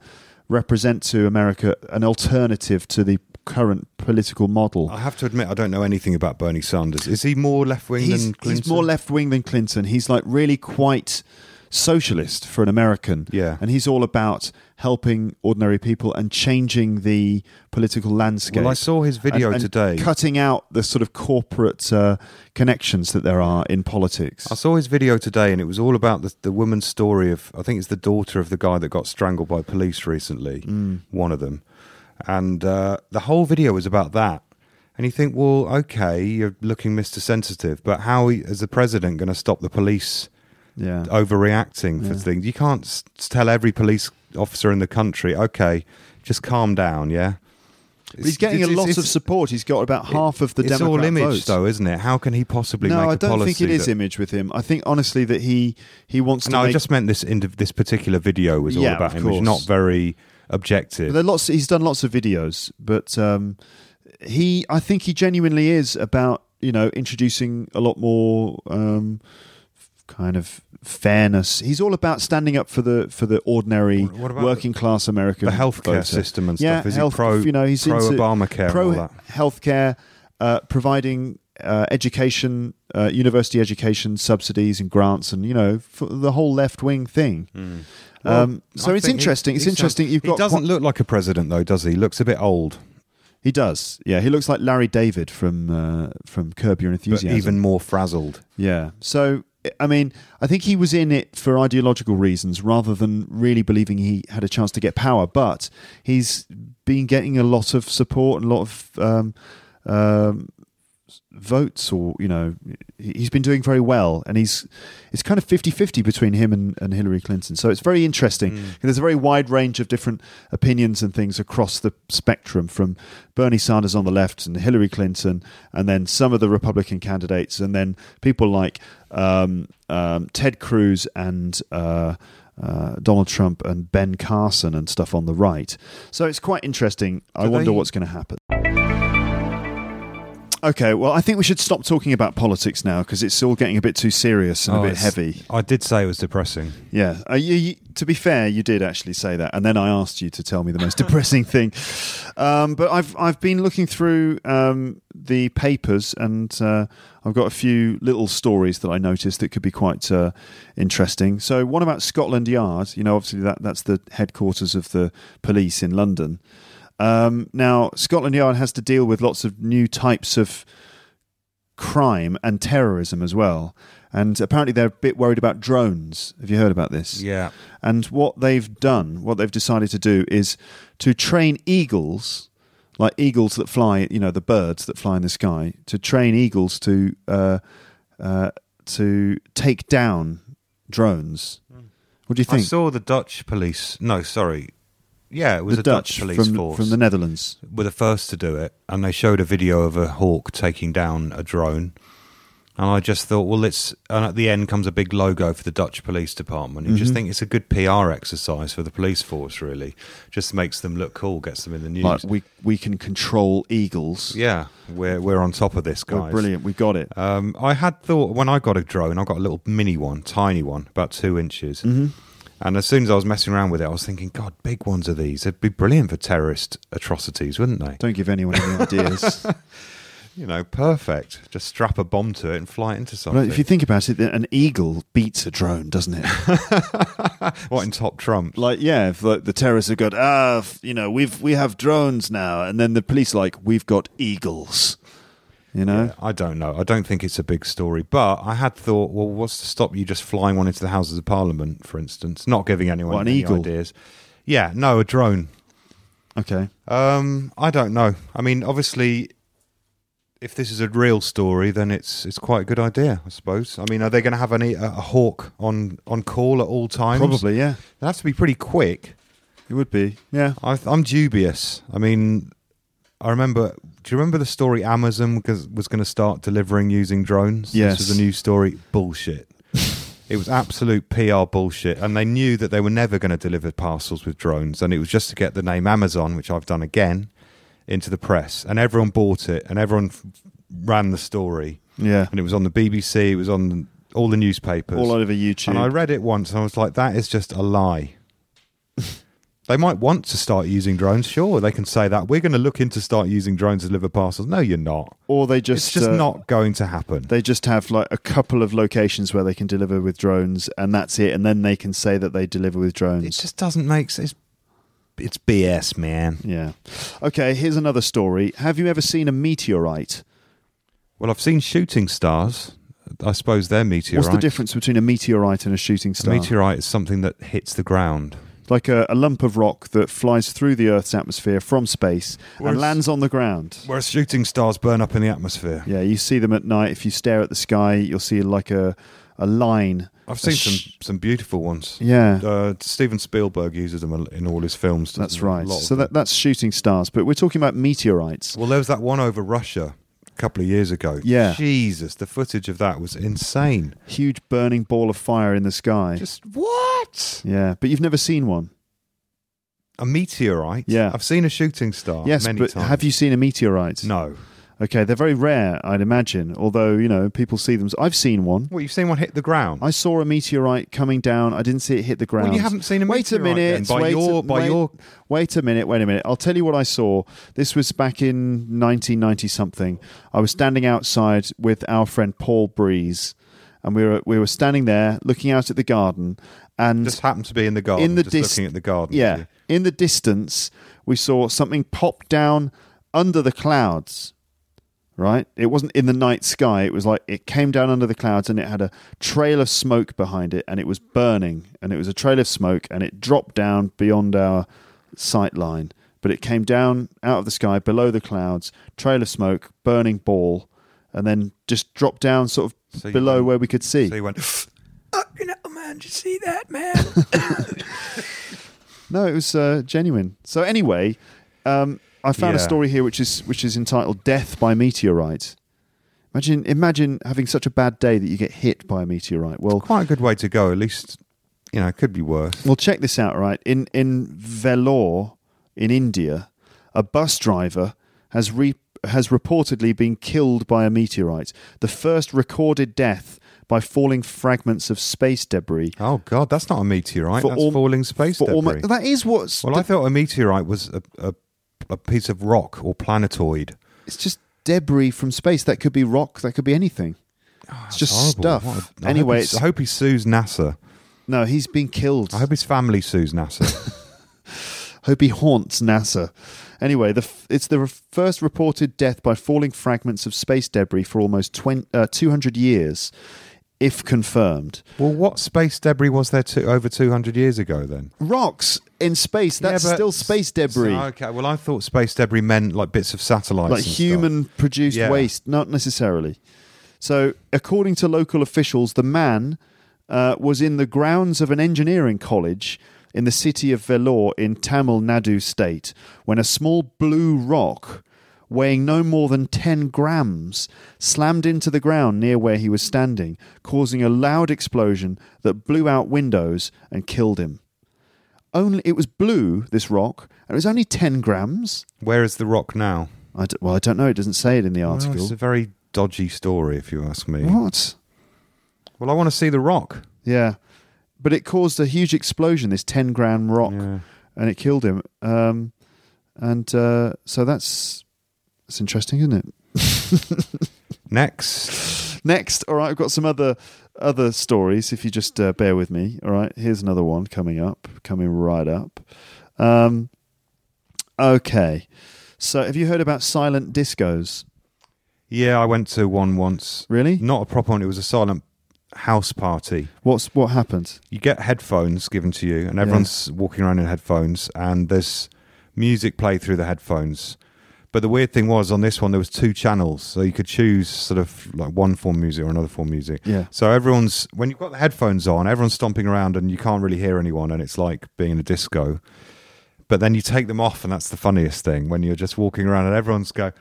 represent to America an alternative to the current political model. I have to admit, I don't know anything about Bernie Sanders. Is he more left-wing he's, than Clinton? He's more left-wing than Clinton. He's like really quite socialist for an American. Yeah. And he's all about helping ordinary people and changing the political landscape. Well, I saw his video and, and today. Cutting out the sort of corporate uh, connections that there are in politics. I saw his video today and it was all about the, the woman's story of, I think it's the daughter of the guy that got strangled by police recently, mm. one of them. And uh, the whole video was about that. And you think, well, okay, you're looking Mister Sensitive, but how is the president going to stop the police yeah. overreacting yeah. for things? You can't s- tell every police officer in the country, okay, just calm down, yeah? But he's getting it's, a lot it's, of support. He's got about half of the Democrat vote. It's all image, votes. though, isn't it? How can he possibly no, make I a policy? No, I don't think it is that, image with him. I think, honestly, that he, he wants to No, make... I just meant this indiv- this particular video was all yeah, about image, not very... objective. There are lots, he's done lots of videos, but um, he, I think he genuinely is about, you know, introducing a lot more um, kind of fairness. He's all about standing up for the for the ordinary working class American. The healthcare voter. system and yeah, stuff. Is health, he pro? You know, he's pro Obamacare, pro and all that. Healthcare, uh, providing uh, education, uh, university education subsidies and grants, and you know, for the whole left wing thing. Mm. Well, um, so I it's interesting. He, it's he interesting. Sounds, you've got. He doesn't qu- look like a president, though, does he? He looks a bit old. He does. Yeah, he looks like Larry David from uh, from Curb Your Enthusiasm, but even more frazzled. Yeah. So I mean, I think he was in it for ideological reasons rather than really believing he had a chance to get power. But he's been getting a lot of support and a lot of um, um, votes, or you know, he's been doing very well, and he's it's kind of fifty-fifty between him and, and Hillary Clinton, so it's very interesting. Mm. There's a very wide range of different opinions and things across the spectrum, from Bernie Sanders on the left and Hillary Clinton, and then some of the Republican candidates, and then people like um, um, Ted Cruz and uh, uh, Donald Trump and Ben Carson and stuff on the right. So it's quite interesting. Do I they- wonder what's going to happen. Okay, well, I think we should stop talking about politics now because it's all getting a bit too serious and oh, a bit heavy. I did say it was depressing. Yeah. Uh, you, you, to be fair, you did actually say that. And then I asked you to tell me the most depressing thing. Um, but I've I've been looking through um, the papers, and uh, I've got a few little stories that I noticed that could be quite uh, interesting. So one about Scotland Yard. You know, obviously that, that's the headquarters of the police in London. Um, now, Scotland Yard has to deal with lots of new types of crime and terrorism as well. And apparently they're a bit worried about drones. Have you heard about this? Yeah. And what they've done, what they've decided to do is to train eagles, like eagles that fly, you know, the birds that fly in the sky, to train eagles to uh, uh, to take down drones. What do you think? I saw the Dutch police... No, sorry... Yeah, it was the a Dutch, Dutch police from, force. From the Netherlands. Were the first to do it, and they showed a video of a hawk taking down a drone. And I just thought, well, it's... And at the end comes a big logo for the Dutch police department. You mm-hmm. just think it's a good P R exercise for the police force, really. Just makes them look cool, gets them in the news. Like, we we can control eagles. Yeah, we're, we're on top of this, guys. We're brilliant, we got it. Um, I had thought, when I got a drone, I got a little mini one, tiny one, about two inches. Mm-hmm. And as soon as I was messing around with it, I was thinking, God, big ones are these. They'd be brilliant for terrorist atrocities, wouldn't they? Don't give anyone any ideas. You know, perfect. Just strap a bomb to it and fly it into something. Well, if you think about it, an eagle beats a drone, doesn't it? What, in Top Trump? Like, yeah, if like, the terrorists have got, ah, you know, we've we have drones now. And then the police are like, we've got eagles. You know, yeah, I don't know. I don't think it's a big story, but I had thought, well, what's to stop you just flying one into the Houses of Parliament, for instance? Not giving anyone what, an any eagle? ideas. Yeah, no, a drone. Okay. Um, I don't know. I mean, obviously, if this is a real story, then it's it's quite a good idea, I suppose. I mean, are they going to have any a, a hawk on on call at all times? Probably, yeah. They have to be pretty quick. It would be, yeah. I, I'm dubious. I mean. I remember, do you remember the story Amazon was, was going to start delivering using drones? Yes. This was a new story. Bullshit. It was absolute P R bullshit. And they knew that they were never going to deliver parcels with drones. And it was just to get the name Amazon, which I've done again, into the press. And everyone bought it. And everyone f- ran the story. Yeah. And it was on the B B C, it was on all the newspapers. All over YouTube. And I read it once and I was like, that is just a lie. They might want to start using drones, sure. They can say that. We're going to look into start using drones to deliver parcels. No, you're not. Or they just... It's just uh, not going to happen. They just have like a couple of locations where they can deliver with drones and that's it. And then they can say that they deliver with drones. It just doesn't make sense. It's, it's B S, man. Yeah. Okay, here's another story. Have you ever seen a meteorite? Well, I've seen shooting stars. I suppose they're meteorites. What's the difference between a meteorite and a shooting star? A meteorite is something that hits the ground. Like a, a lump of rock that flies through the Earth's atmosphere from space whereas, and lands on the ground. Whereas shooting stars burn up in the atmosphere. Yeah, you see them at night. If you stare at the sky, you'll see like a, a line. I've seen sh- some, some beautiful ones. Yeah. Uh, Steven Spielberg uses them in all his films. That's right. So that, that's shooting stars. But we're talking about meteorites. Well, there was that one over Russia a couple of years ago. Yeah. Jesus, the footage of that was insane. Huge burning ball of fire in the sky. Just what? Yeah, but you've never seen one. A meteorite? Yeah. I've seen a shooting star yes, many but times. Have you seen a meteorite? No. Okay, they're very rare, I'd imagine, although, you know, people see them. I've seen one. Well, you've seen one hit the ground? I saw a meteorite coming down. I didn't see it hit the ground. Well, you haven't seen a wait meteorite a minute, then, by wait your, a, by wait, your... Wait a minute, wait a minute. I'll tell you what I saw. This was back in nineteen ninety-something. I was standing outside with our friend Paul Breeze, and we were we were standing there looking out at the garden. And just happened to be in the garden, in the just dis- looking at the garden. Yeah, in the distance, we saw something pop down under the clouds, right? It wasn't in the night sky. It was like it came down under the clouds and it had a trail of smoke behind it and it was burning and it was a trail of smoke and it dropped down beyond our sight line. But it came down out of the sky, below the clouds, trail of smoke, burning ball, and then just dropped down sort of so below went, where we could see. So you went... Fucking hell, man. Did you see that, man? No, it was uh, genuine. So anyway, um, I found yeah. a story here which is which is entitled Death by Meteorite. Imagine imagine having such a bad day that you get hit by a meteorite. Well, it's quite a good way to go. At least, you know, it could be worse. Well, check this out, right? In, in Vellore, in India, a bus driver has, re- has reportedly been killed by a meteorite. The first recorded death by falling fragments of space debris. Oh, God, that's not a meteorite. For that's al- falling space debris. Almost, that is what's... Well, de- I thought a meteorite was a, a a piece of rock or planetoid. It's just debris from space. That could be rock. That could be anything. Oh, it's just horrible stuff. A, I anyway, hope it's, I hope he sues NASA. No, he's been killed. I hope his family sues NASA. Hope he haunts NASA. Anyway, the f- it's the re- first reported death by falling fragments of space debris for almost twenty, uh, two hundred years. If confirmed. Well, what space debris was there to, over two hundred years ago then? Rocks in space, that's yeah, still space debris. So, okay, well, I thought space debris meant like bits of satellites. Like human-produced yeah. waste, not necessarily. So, according to local officials, the man uh, was in the grounds of an engineering college in the city of Vellore in Tamil Nadu state when a small blue rock weighing no more than ten grams, slammed into the ground near where he was standing, causing a loud explosion that blew out windows and killed him. Only It was blue, this rock, and it was only ten grams. Where is the rock now? I d- well, I don't know. It doesn't say it in the article. Well, it's a very dodgy story, if you ask me. What? Well, I want to see the rock. Yeah, but it caused a huge explosion, this ten-gram rock, yeah. and it killed him. Um, and uh, so that's... It's interesting, isn't it? Next. Next. All right, I've got some other other stories, if you just uh, bear with me. All right, here's another one coming up, coming right up. Um, okay. So have you heard about silent discos? Yeah, I went to one once. Really? Not a proper one. It was a silent house party. What's What happened? You get headphones given to you, and everyone's yeah. walking around in headphones, and there's music played through the headphones. But the weird thing was, on this one, there was two channels. So you could choose sort of like one form of music or another form of music. Yeah. So everyone's, when you've got the headphones on, everyone's stomping around and you can't really hear anyone and it's like being in a disco. But then you take them off and that's the funniest thing, when you're just walking around and everyone's go,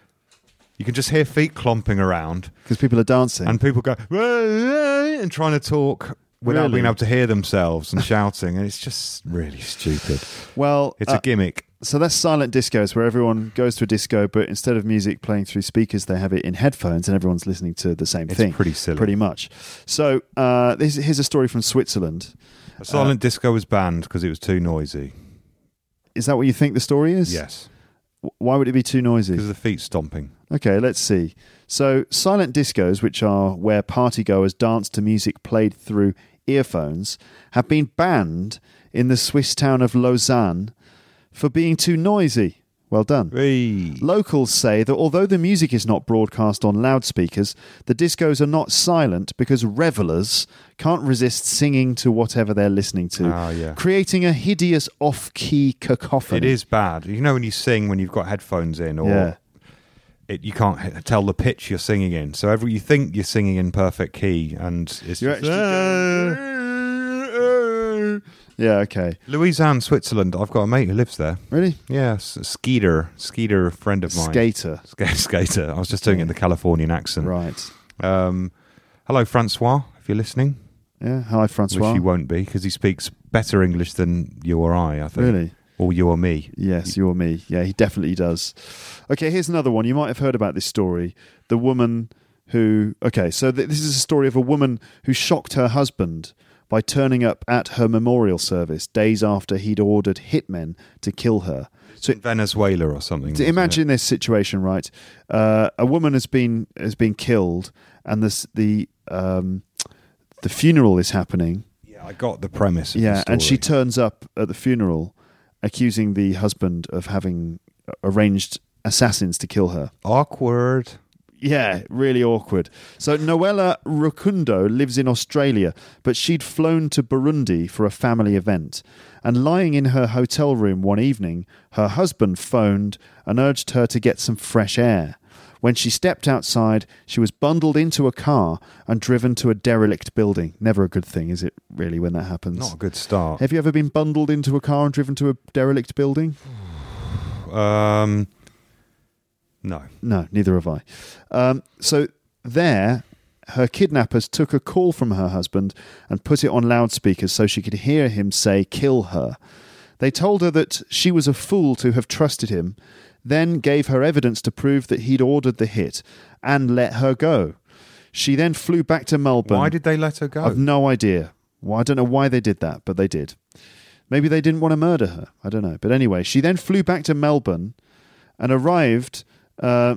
you can just hear feet clomping around. Because people are dancing. And people go, and trying to talk without really? being able to hear themselves and shouting. And it's just really stupid. Well, It's uh, a gimmick. So that's silent discos, where everyone goes to a disco, but instead of music playing through speakers, they have it in headphones and everyone's listening to the same it's thing. It's pretty silly. Pretty much. So uh, this, here's a story from Switzerland. A silent uh, disco was banned because it was too noisy. Is that what you think the story is? Yes. Why would it be too noisy? Because of the feet stomping. Okay, let's see. So silent discos, which are where partygoers dance to music played through earphones, have been banned in the Swiss town of Lausanne for being too noisy. Well done. Hey. Locals say that although the music is not broadcast on loudspeakers, the discos are not silent because revelers can't resist singing to whatever they're listening to, oh, yeah. creating a hideous off-key cacophony. It is bad. You know when you sing when you've got headphones in, or yeah. it, you can't tell the pitch you're singing in. So every, you think you're singing in perfect key, and it's you're just... Actually... Yeah, okay. Lausanne, Switzerland. I've got a mate who lives there. Really? Yeah, Skeeter. Skeeter, a friend of mine. Skater. Sk- skater. I was just doing yeah. it in the Californian accent. Right. Um, hello, Francois, if you're listening. Yeah, hi, Francois. Which he won't be, because he speaks better English than you or I, I think. Really? Or you or me. Yes, you or me. Yeah, he definitely does. Okay, here's another one. You might have heard about this story. The woman who... Okay, so th- this is a story of a woman who shocked her husband by turning up at her memorial service days after he'd ordered hitmen to kill her. So in Venezuela or something. Imagine this situation, right? Uh, a woman has been has been killed, and this, the um, the funeral is happening. Yeah, I got the premise of yeah, the story. And she turns up at the funeral, accusing the husband of having arranged assassins to kill her. Awkward. Yeah, really awkward. So Noella Rukundo lives in Australia, but she'd flown to Burundi for a family event. And lying in her hotel room one evening, her husband phoned and urged her to get some fresh air. When she stepped outside, she was bundled into a car and driven to a derelict building. Never a good thing, is it, really, when that happens? Not a good start. Have you ever been bundled into a car and driven to a derelict building? um... No. No, neither have I. Um, so there, her kidnappers took a call from her husband and put it on loudspeakers so she could hear him say, "Kill her." They told her that she was a fool to have trusted him, then gave her evidence to prove that he'd ordered the hit and let her go. She then flew back to Melbourne. Why did they let her go? I've no idea. Well, I don't know why they did that, but they did. Maybe they didn't want to murder her. I don't know. But anyway, she then flew back to Melbourne and arrived... Uh,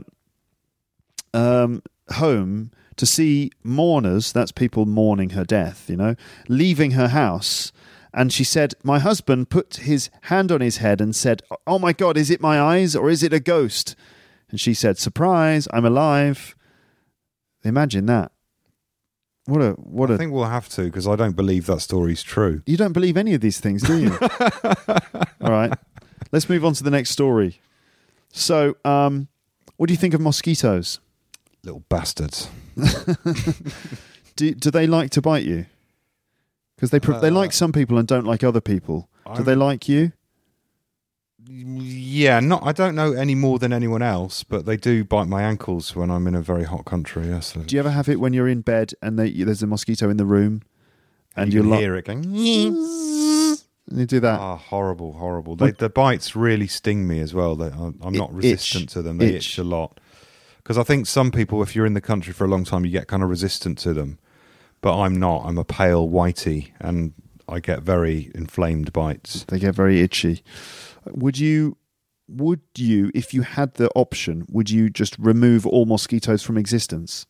um, home to see mourners, that's people mourning her death, you know, leaving her house. And she said, "My husband put his hand on his head and said, 'Oh my God, is it my eyes or is it a ghost?' And she said, 'Surprise, I'm alive.'" Imagine that. What a what I a, think we'll have to, because I don't believe that story's true. You don't believe any of these things, do you? All right, let's move on to the next story. So, um, what do you think of mosquitoes? Little bastards. do do they like to bite you? Because they, uh, they like some people and don't like other people. I'm, do they like you? Yeah, not. I don't know any more than anyone else, but they do bite my ankles when I'm in a very hot country. Yes. Do you ever have it when you're in bed and they, there's a mosquito in the room? And you, you hear lo- it going... And they do that. Ah, oh, horrible, horrible. They, the bites really sting me as well. They, I'm not resistant itch, to them. They itch, itch a lot. Because I think some people, if you're in the country for a long time, you get kind of resistant to them. But I'm not. I'm a pale whitey, and I get very inflamed bites. They get very itchy. Would you, would you, if you had the option, would you just remove all mosquitoes from existence?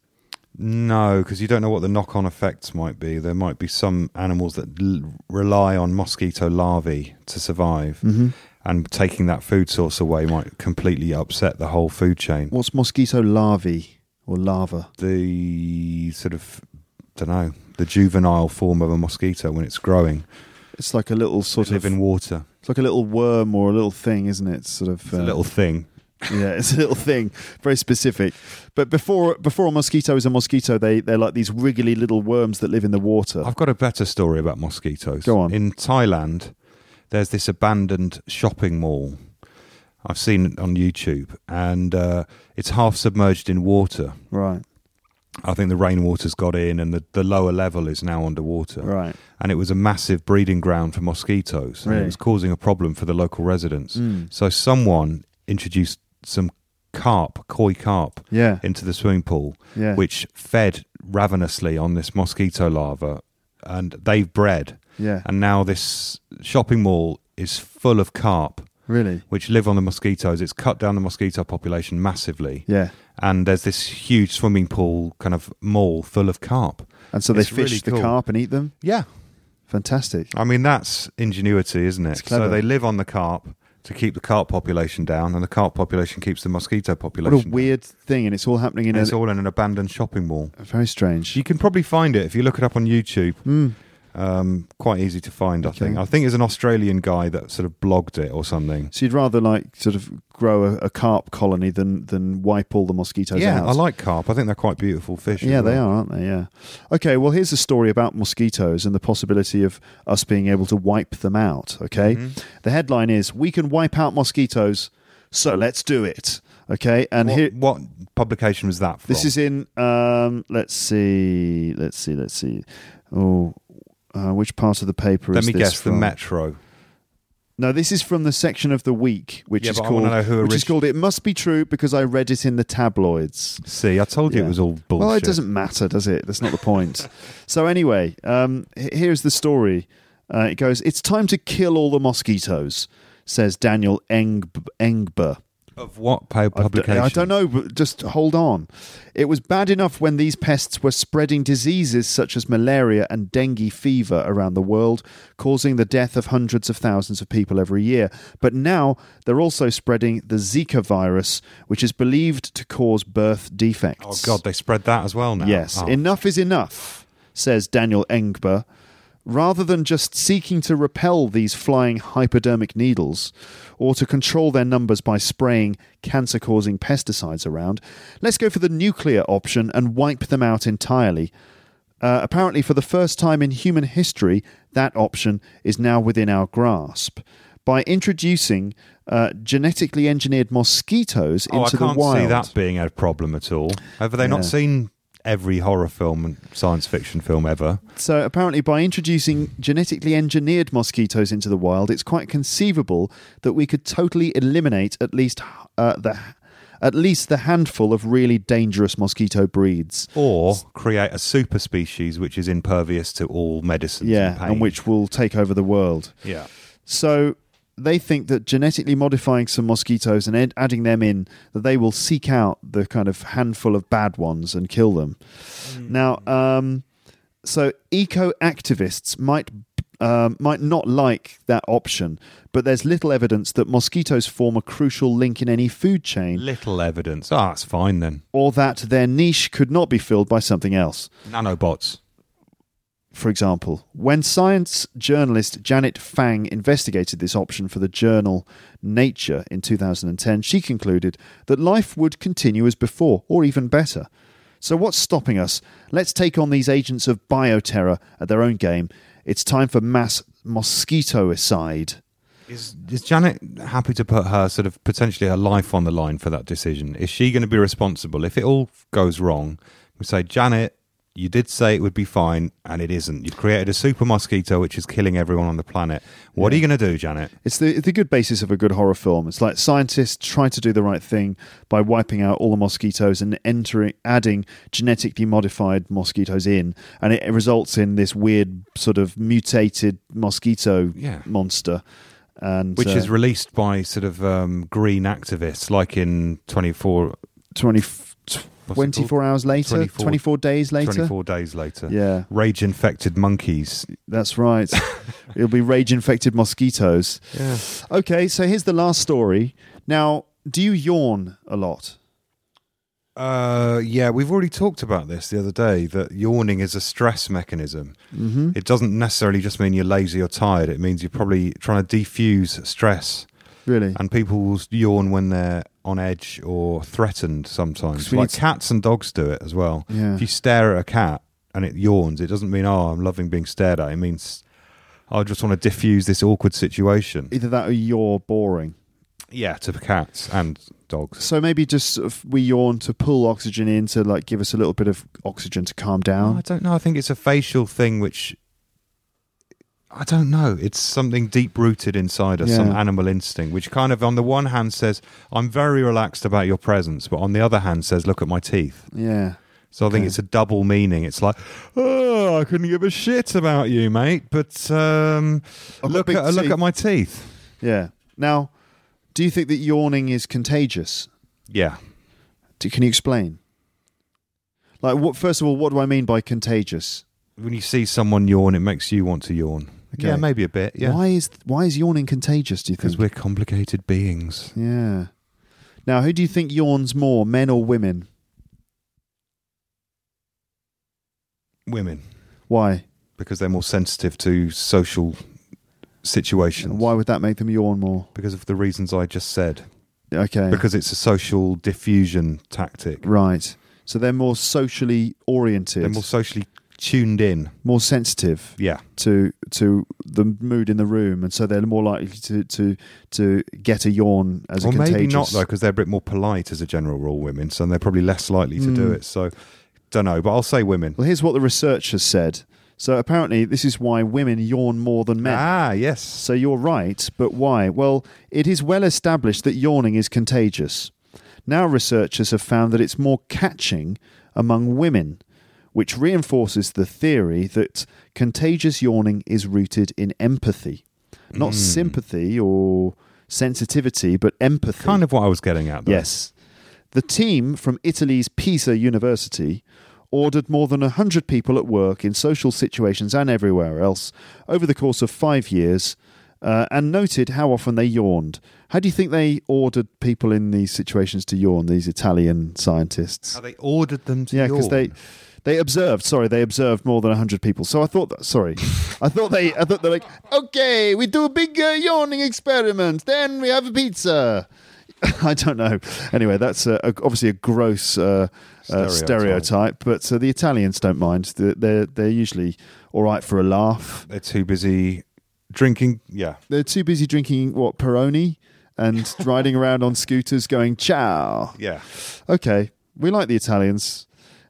No, because you don't know what the knock-on effects might be. There might be some animals that l- rely on mosquito larvae to survive, mm-hmm. and taking that food source away might completely upset the whole food chain. What's mosquito larvae or larva? The sort of, I don't know, the juvenile form of a mosquito when it's growing. It's like a little sort they of... live in water. It's like a little worm or a little thing, isn't it? It's sort of... It's uh, a little thing. Yeah, it's a little thing, very specific. But before before a mosquito is a mosquito, they, they're like these wriggly little worms that live in the water. I've got a better story about mosquitoes. Go on. In Thailand, there's this abandoned shopping mall. I've seen it on YouTube, and uh, it's half submerged in water. Right. I think the rainwater's got in and the, the lower level is now underwater. Right. And it was a massive breeding ground for mosquitoes. Really? And it was causing a problem for the local residents. Mm. So someone introduced some carp, koi carp, yeah. into the swimming pool, yeah. which fed ravenously on this mosquito larva, and they've bred. Yeah. And now this shopping mall is full of carp. Really? Which live on the mosquitoes. It's cut down the mosquito population massively. Yeah. And there's this huge swimming pool kind of mall full of carp. And so they it's fish really the cool. carp and eat them? Yeah. Fantastic. I mean, that's ingenuity, isn't it? It's clever. So they live on the carp to keep the carp population down, and the carp population keeps the mosquito population down. What a weird down. thing, and it's all happening in... And a... It's all in an abandoned shopping mall. Very strange. You can probably find it if you look it up on YouTube. Mm. Um, quite easy to find, I okay. think. I think it's an Australian guy that sort of blogged it or something. So you'd rather like sort of grow a, a carp colony than than wipe all the mosquitoes yeah, out. Yeah, I like carp. I think they're quite beautiful fish. Yeah, they, they are, aren't they? Yeah. Okay, well, here's a story about mosquitoes and the possibility of us being able to wipe them out, okay? Mm-hmm. The headline is, "We can wipe out mosquitoes, so let's do it." Okay, and what, here, what publication was that from? This is in, um, let's see, let's see, let's see. Oh... Uh, which part of the paper Let is this Let me guess, from? The Metro. No, this is from the section of the week, which, yeah, is, called, who which is called It Must Be True Because I Read It in the Tabloids. See, I told you yeah. it was all bullshit. Well, it doesn't matter, does it? That's not the point. So anyway, um, here's the story. Uh, it goes, "It's time to kill all the mosquitoes," says Daniel Engber. Of what publication? I don't know, but just hold on. "It was bad enough when these pests were spreading diseases such as malaria and dengue fever around the world, causing the death of hundreds of thousands of people every year. But now they're also spreading the Zika virus, which is believed to cause birth defects." Oh, God, they spread that as well now? Yes. Oh. "Enough is enough," says Daniel Engber. "Rather than just seeking to repel these flying hypodermic needles or to control their numbers by spraying cancer-causing pesticides around, let's go for the nuclear option and wipe them out entirely. Uh, apparently, for the first time in human history, that option is now within our grasp. By introducing uh, genetically engineered mosquitoes oh, into the wild..." I can't see that being a problem at all. Have they yeah. not seen... every horror film and science fiction film ever. So apparently by introducing genetically engineered mosquitoes into the wild, it's quite conceivable that we could totally eliminate at least uh, the at least the handful of really dangerous mosquito breeds. Or create a super species which is impervious to all medicines. Yeah, and, pain. and which will take over the world. Yeah. So... they think that genetically modifying some mosquitoes and ed- adding them in, that they will seek out the kind of handful of bad ones and kill them. Mm. Now, um, so eco-activists might uh, might not like that option, but there's little evidence that mosquitoes form a crucial link in any food chain. Little evidence. Ah, oh, that's fine then. Or that their niche could not be filled by something else. Nanobots. For example, when science journalist Janet Fang investigated this option for the journal Nature in two thousand ten, she concluded that life would continue as before, or even better. So what's stopping us? Let's take on these agents of bioterror at their own game. It's time for mass mosquitoicide. Is, is Janet happy to put her sort of potentially her life on the line for that decision? Is she going to be responsible? If it all goes wrong, we say, Janet, you did say it would be fine, and it isn't. You've created a super mosquito which is killing everyone on the planet. What yeah. are you going to do, Janet? It's the the good basis of a good horror film. It's like scientists try to do the right thing by wiping out all the mosquitoes and entering, adding genetically modified mosquitoes in, and it, it results in this weird sort of mutated mosquito yeah. monster. And, which uh, is released by sort of um, green activists, like in twenty-four... twenty, twenty-four hours later? twenty-four, twenty-four days later? twenty-four days later. Yeah. Rage-infected monkeys. That's right. It'll be rage-infected mosquitoes. Yeah. Okay, so here's the last story. Now, do you yawn a lot? Uh, yeah, we've already talked about this the other day, that yawning is a stress mechanism. Mm-hmm. It doesn't necessarily just mean you're lazy or tired. It means you're probably trying to defuse stress. Really? And people will yawn when they're on edge or threatened sometimes. Like cats and dogs do it as well. Yeah. If you stare at a cat and it yawns, it doesn't mean, oh, I'm loving being stared at. It means I just want to diffuse this awkward situation. Either that or you're boring. Yeah, to the cats and dogs. So maybe just sort of we yawn to pull oxygen in to like give us a little bit of oxygen to calm down. Oh, I don't know. I think it's a facial thing which... I don't know. It's something deep-rooted inside us, yeah. Some animal instinct, which kind of on the one hand says, I'm very relaxed about your presence, but on the other hand says, look at my teeth. Yeah. So okay. I think it's a double meaning. It's like, oh, I couldn't give a shit about you, mate, but um, look at, look at my teeth. Yeah. Now, do you think that yawning is contagious? Yeah. Do, can you explain? Like, what? First of all, what do I mean by contagious? When you see someone yawn, it makes you want to yawn. Okay. Yeah, maybe a bit. Yeah. Why is why is yawning contagious, do you think? Because we're complicated beings. Yeah. Now, who do you think yawns more, men or women? Women. Why? Because they're more sensitive to social situations. Why would that make them yawn more? Because of the reasons I just said. Okay. Because it's a social diffusion tactic. Right. So they're more socially oriented. They're more socially tuned in, more sensitive, yeah, to to the mood in the room, and so they're more likely to to, to get a yawn as well, a contagious. Or maybe not though, because they're a bit more polite as a general rule, women, so they're probably less likely to mm. do it. So, don't know, but I'll say women. Well, here's what the research has said. So apparently, this is why women yawn more than men. Ah, yes. So you're right, but why? Well, it is well established that yawning is contagious. Now, researchers have found that it's more catching among women, which reinforces the theory that contagious yawning is rooted in empathy. Not mm. sympathy or sensitivity, but empathy. Kind of what I was getting at, though. Yes. The team from Italy's Pisa University ordered more than one hundred people at work in social situations and everywhere else over the course of five years uh, and noted how often they yawned. How do you think they ordered people in these situations to yawn, these Italian scientists? How they ordered them to yeah, yawn? Yeah, because they... They observed, sorry, they observed more than one hundred people. So I thought, that, sorry, I thought they, I thought they're like, okay, we do a big uh, yawning experiment, then we have a pizza. I don't know. Anyway, that's a, a, obviously a gross uh, stereotype. Uh, stereotype, but uh, the Italians don't mind. They're, they're usually all right for a laugh. They're too busy drinking, yeah. They're too busy drinking, what, Peroni? And riding around on scooters going, ciao. Yeah. Okay, we like the Italians.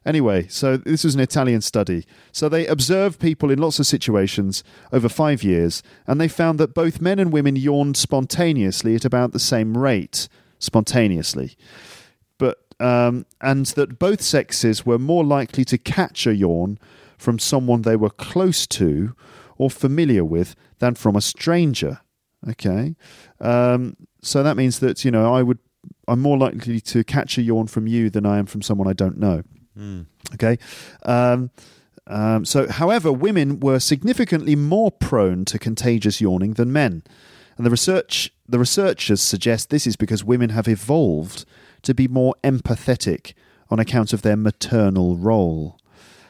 Anyway, so this was an Italian study. So they observed people in lots of situations over five years, and they found that both men and women yawned spontaneously at about the same rate, spontaneously. But um, and that both sexes were more likely to catch a yawn from someone they were close to or familiar with than from a stranger. Okay. Um, so that means that, you know, I would, I'm more likely to catch a yawn from you than I am from someone I don't know. Mm. Okay. Um, um, so, however, women were significantly more prone to contagious yawning than men. And the research, the researchers suggest this is because women have evolved to be more empathetic on account of their maternal role.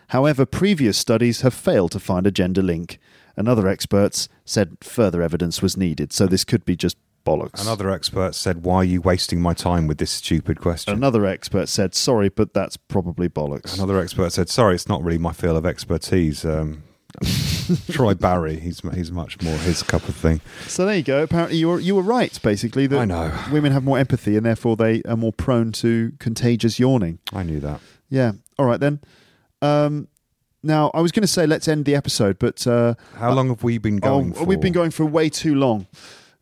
However, previous studies have failed to find a gender link, and other experts said further evidence was needed. So this could be just bollocks. Another expert said, why are you wasting my time with this stupid question? Another expert said, sorry, but that's probably bollocks. Another expert said, sorry, it's not really my field of expertise. Um, Troy Barry, he's he's much more his cup of thing. So there you go. Apparently you were, you were right, basically, that I know. Women have more empathy and therefore they are more prone to contagious yawning. I knew that. Yeah. All right, then. Um, now, I was going to say let's end the episode, but... Uh, How long have we been going oh, for? We've been going for way too long.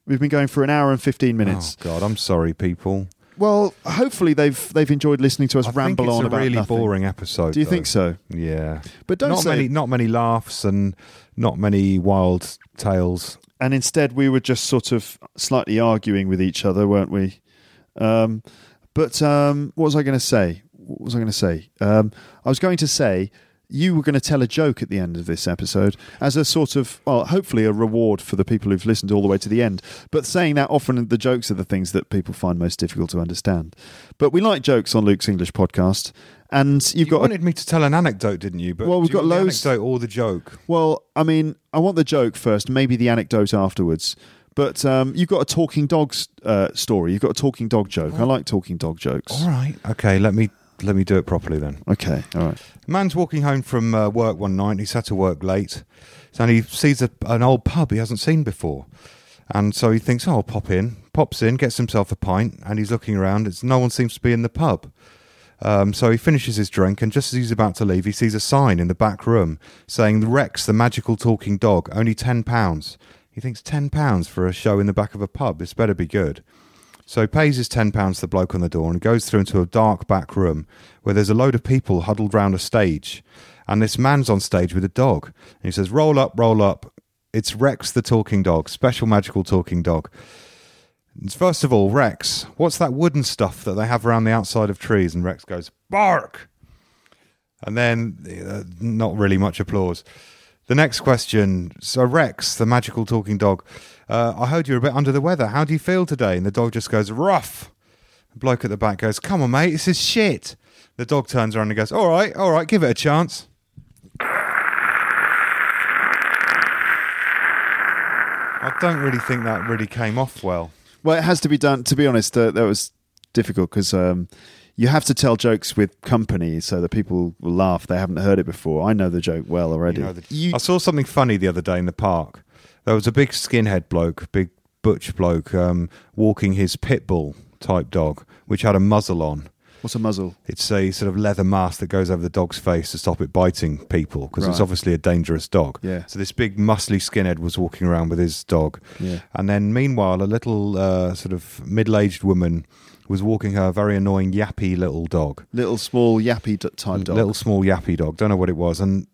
We've been going for an hour and fifteen minutes. Oh God, I'm sorry, people. Well, hopefully they've they've enjoyed listening to us I ramble think it's on a about really nothing. Boring episode. Do you though. Think so? Yeah, but don't not say many, not many laughs and not many wild tales. And instead, we were just sort of slightly arguing with each other, weren't we? Um, but um, what was I going to say? What was I going to say? Um, I was going to say. You were going to tell a joke at the end of this episode as a sort of, well, hopefully a reward for the people who've listened all the way to the end. But saying that, often the jokes are the things that people find most difficult to understand. But we like jokes on Luke's English Podcast. And you've you got wanted a, me to tell an anecdote, didn't you? But well, we've got loads. The anecdote or the joke? Well, I mean, I want the joke first, maybe the anecdote afterwards. But um, you've got a talking dog uh, story. You've got a talking dog joke. Oh. I like talking dog jokes. All right. Okay, let me... Let me do it properly then. Okay, all right. A man's walking home from uh, work one night. He's had to work late. And he sees a, an old pub he hasn't seen before. And so he thinks, oh, I'll pop in. Pops in, gets himself a pint, and he's looking around. It's, no one seems to be in the pub. Um, so he finishes his drink, and just as he's about to leave, he sees a sign in the back room saying, Rex, the magical talking dog, only ten pounds. He thinks, ten pounds for a show in the back of a pub? It's better be good. So he pays his ten pounds to the bloke on the door and goes through into a dark back room where there's a load of people huddled round a stage. And this man's on stage with a dog. And he says, roll up, roll up. It's Rex the talking dog, special magical talking dog. First of all, Rex, what's that wooden stuff that they have around the outside of trees? And Rex goes, bark! And then, uh, not really much applause. The next question, so Rex, the magical talking dog, uh, I heard you were a bit under the weather. How do you feel today? And the dog just goes, rough. The bloke at the back goes, come on, mate, this is shit. The dog turns around and goes, all right, all right, give it a chance. I don't really think that really came off well. Well, it has to be done, to be honest, uh, that was difficult because... Um, you have to tell jokes with company so that people will laugh. They haven't heard it before. I know the joke well already. You know the, you, I saw something funny the other day in the park. There was a big skinhead bloke, big butch bloke, um, walking his pit bull type dog, which had a muzzle on. What's a muzzle? It's a sort of leather mask that goes over the dog's face to stop it biting people because right. It's obviously a dangerous dog. Yeah. So this big muscly skinhead was walking around with his dog. Yeah. And then meanwhile, a little uh, sort of middle-aged woman... was walking her very annoying yappy little dog. Little small yappy d- type dog. Little small yappy dog. Don't know what it was. And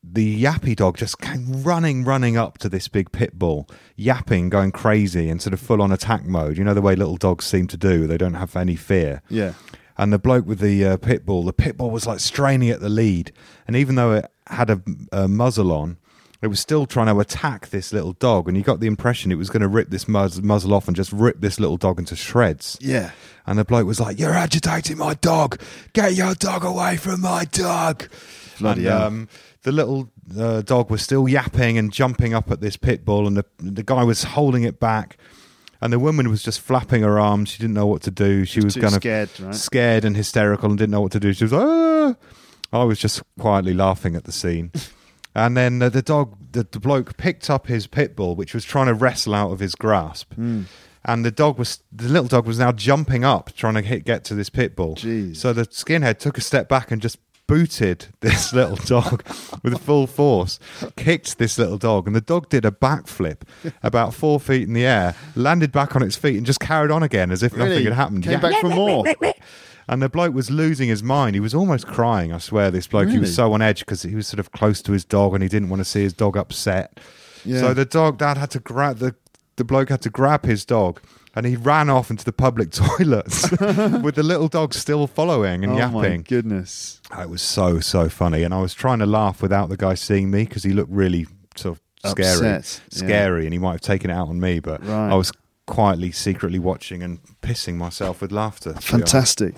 the yappy dog just came running, running up to this big pit bull, yapping, going crazy and sort of full on attack mode. You know the way little dogs seem to do. They don't have any fear. Yeah. And the bloke with the uh, pit bull, the pit bull was like straining at the lead. And even though it had a, a muzzle on, it was still trying to attack this little dog, and you got the impression it was going to rip this muz- muzzle off and just rip this little dog into shreds. Yeah. And the bloke was like, you're agitating my dog. Get your dog away from my dog. Bloody and, um, the little uh, dog was still yapping and jumping up at this pit bull, and the, the guy was holding it back. And the woman was just flapping her arms. She didn't know what to do. She was, was kind scared, of right? scared and hysterical and didn't know what to do. She was like, ah. I was just quietly laughing at the scene. And then the, the dog, the, the bloke picked up his pit bull, which was trying to wrestle out of his grasp. Mm. And the dog was, the little dog was now jumping up, trying to hit, get to this pit bull. Jeez. So the skinhead took a step back and just booted this little dog with full force, kicked this little dog. And the dog did a backflip about four feet in the air, landed back on its feet and just carried on again as if really? nothing had happened. Came yeah. back for more. And the bloke was losing his mind. He was almost crying, I swear, this bloke. Really? He was so on edge because he was sort of close to his dog and he didn't want to see his dog upset. Yeah. So the dog, dad had to grab, the, the bloke had to grab his dog and he ran off into the public toilets with the little dog still following and oh yapping. Oh my goodness. It was so, so funny. And I was trying to laugh without the guy seeing me because he looked really sort of scary. Upset. Scary, yeah. And he might have taken it out on me, but right. I was quietly, secretly watching and pissing myself with laughter. Fantastic.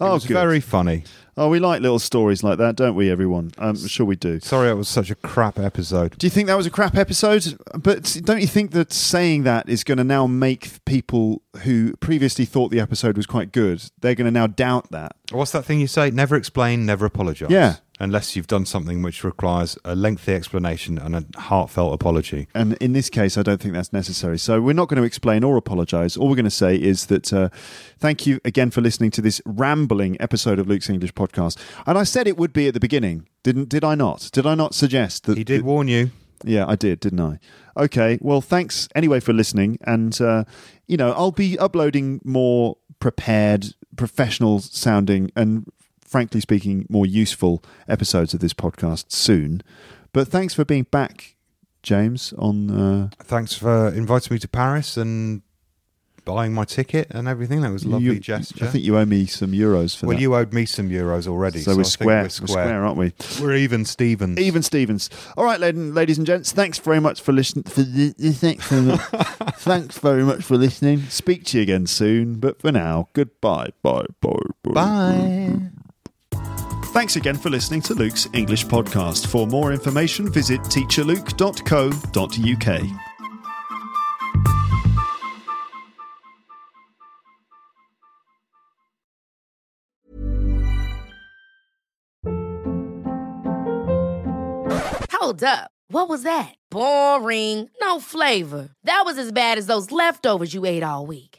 Oh, it was very funny. Oh, we like little stories like that, don't we, everyone? I'm sure we do. Sorry, it was such a crap episode. Do you think that was a crap episode? But don't you think that saying that is going to now make people who previously thought the episode was quite good, they're going to now doubt that? What's that thing you say? Never explain, never apologise. Yeah. Unless you've done something which requires a lengthy explanation and a heartfelt apology. And in this case, I don't think that's necessary. So we're not going to explain or apologise. All we're going to say is that uh, thank you again for listening to this rambling episode of Luke's English Podcast. And I said it would be at the beginning, didn't? Did I not? Did I not suggest that... He did th- warn you. Yeah, I did, didn't I? Okay, well, thanks anyway for listening. And, uh, you know, I'll be uploading more prepared, professional-sounding and... frankly speaking, more useful episodes of this podcast soon. But thanks for being back, James. On uh, Thanks for inviting me to Paris and buying my ticket and everything. That was a lovely you, gesture. I think you owe me some euros for well, that. Well, you owed me some euros already. So, so we're, square. we're square. We're square, aren't we? We're even Stevens. Even Stevens. All right, ladies and gents, thanks very much for listening. Thanks very much for listening. Speak to you again soon. But for now, goodbye. Bye. Bye. Bye. Bye. Thanks again for listening to Luke's English Podcast. For more information, visit teacher luke dot co dot u k. Hold up. What was that? Boring. No flavor. That was as bad as those leftovers you ate all week.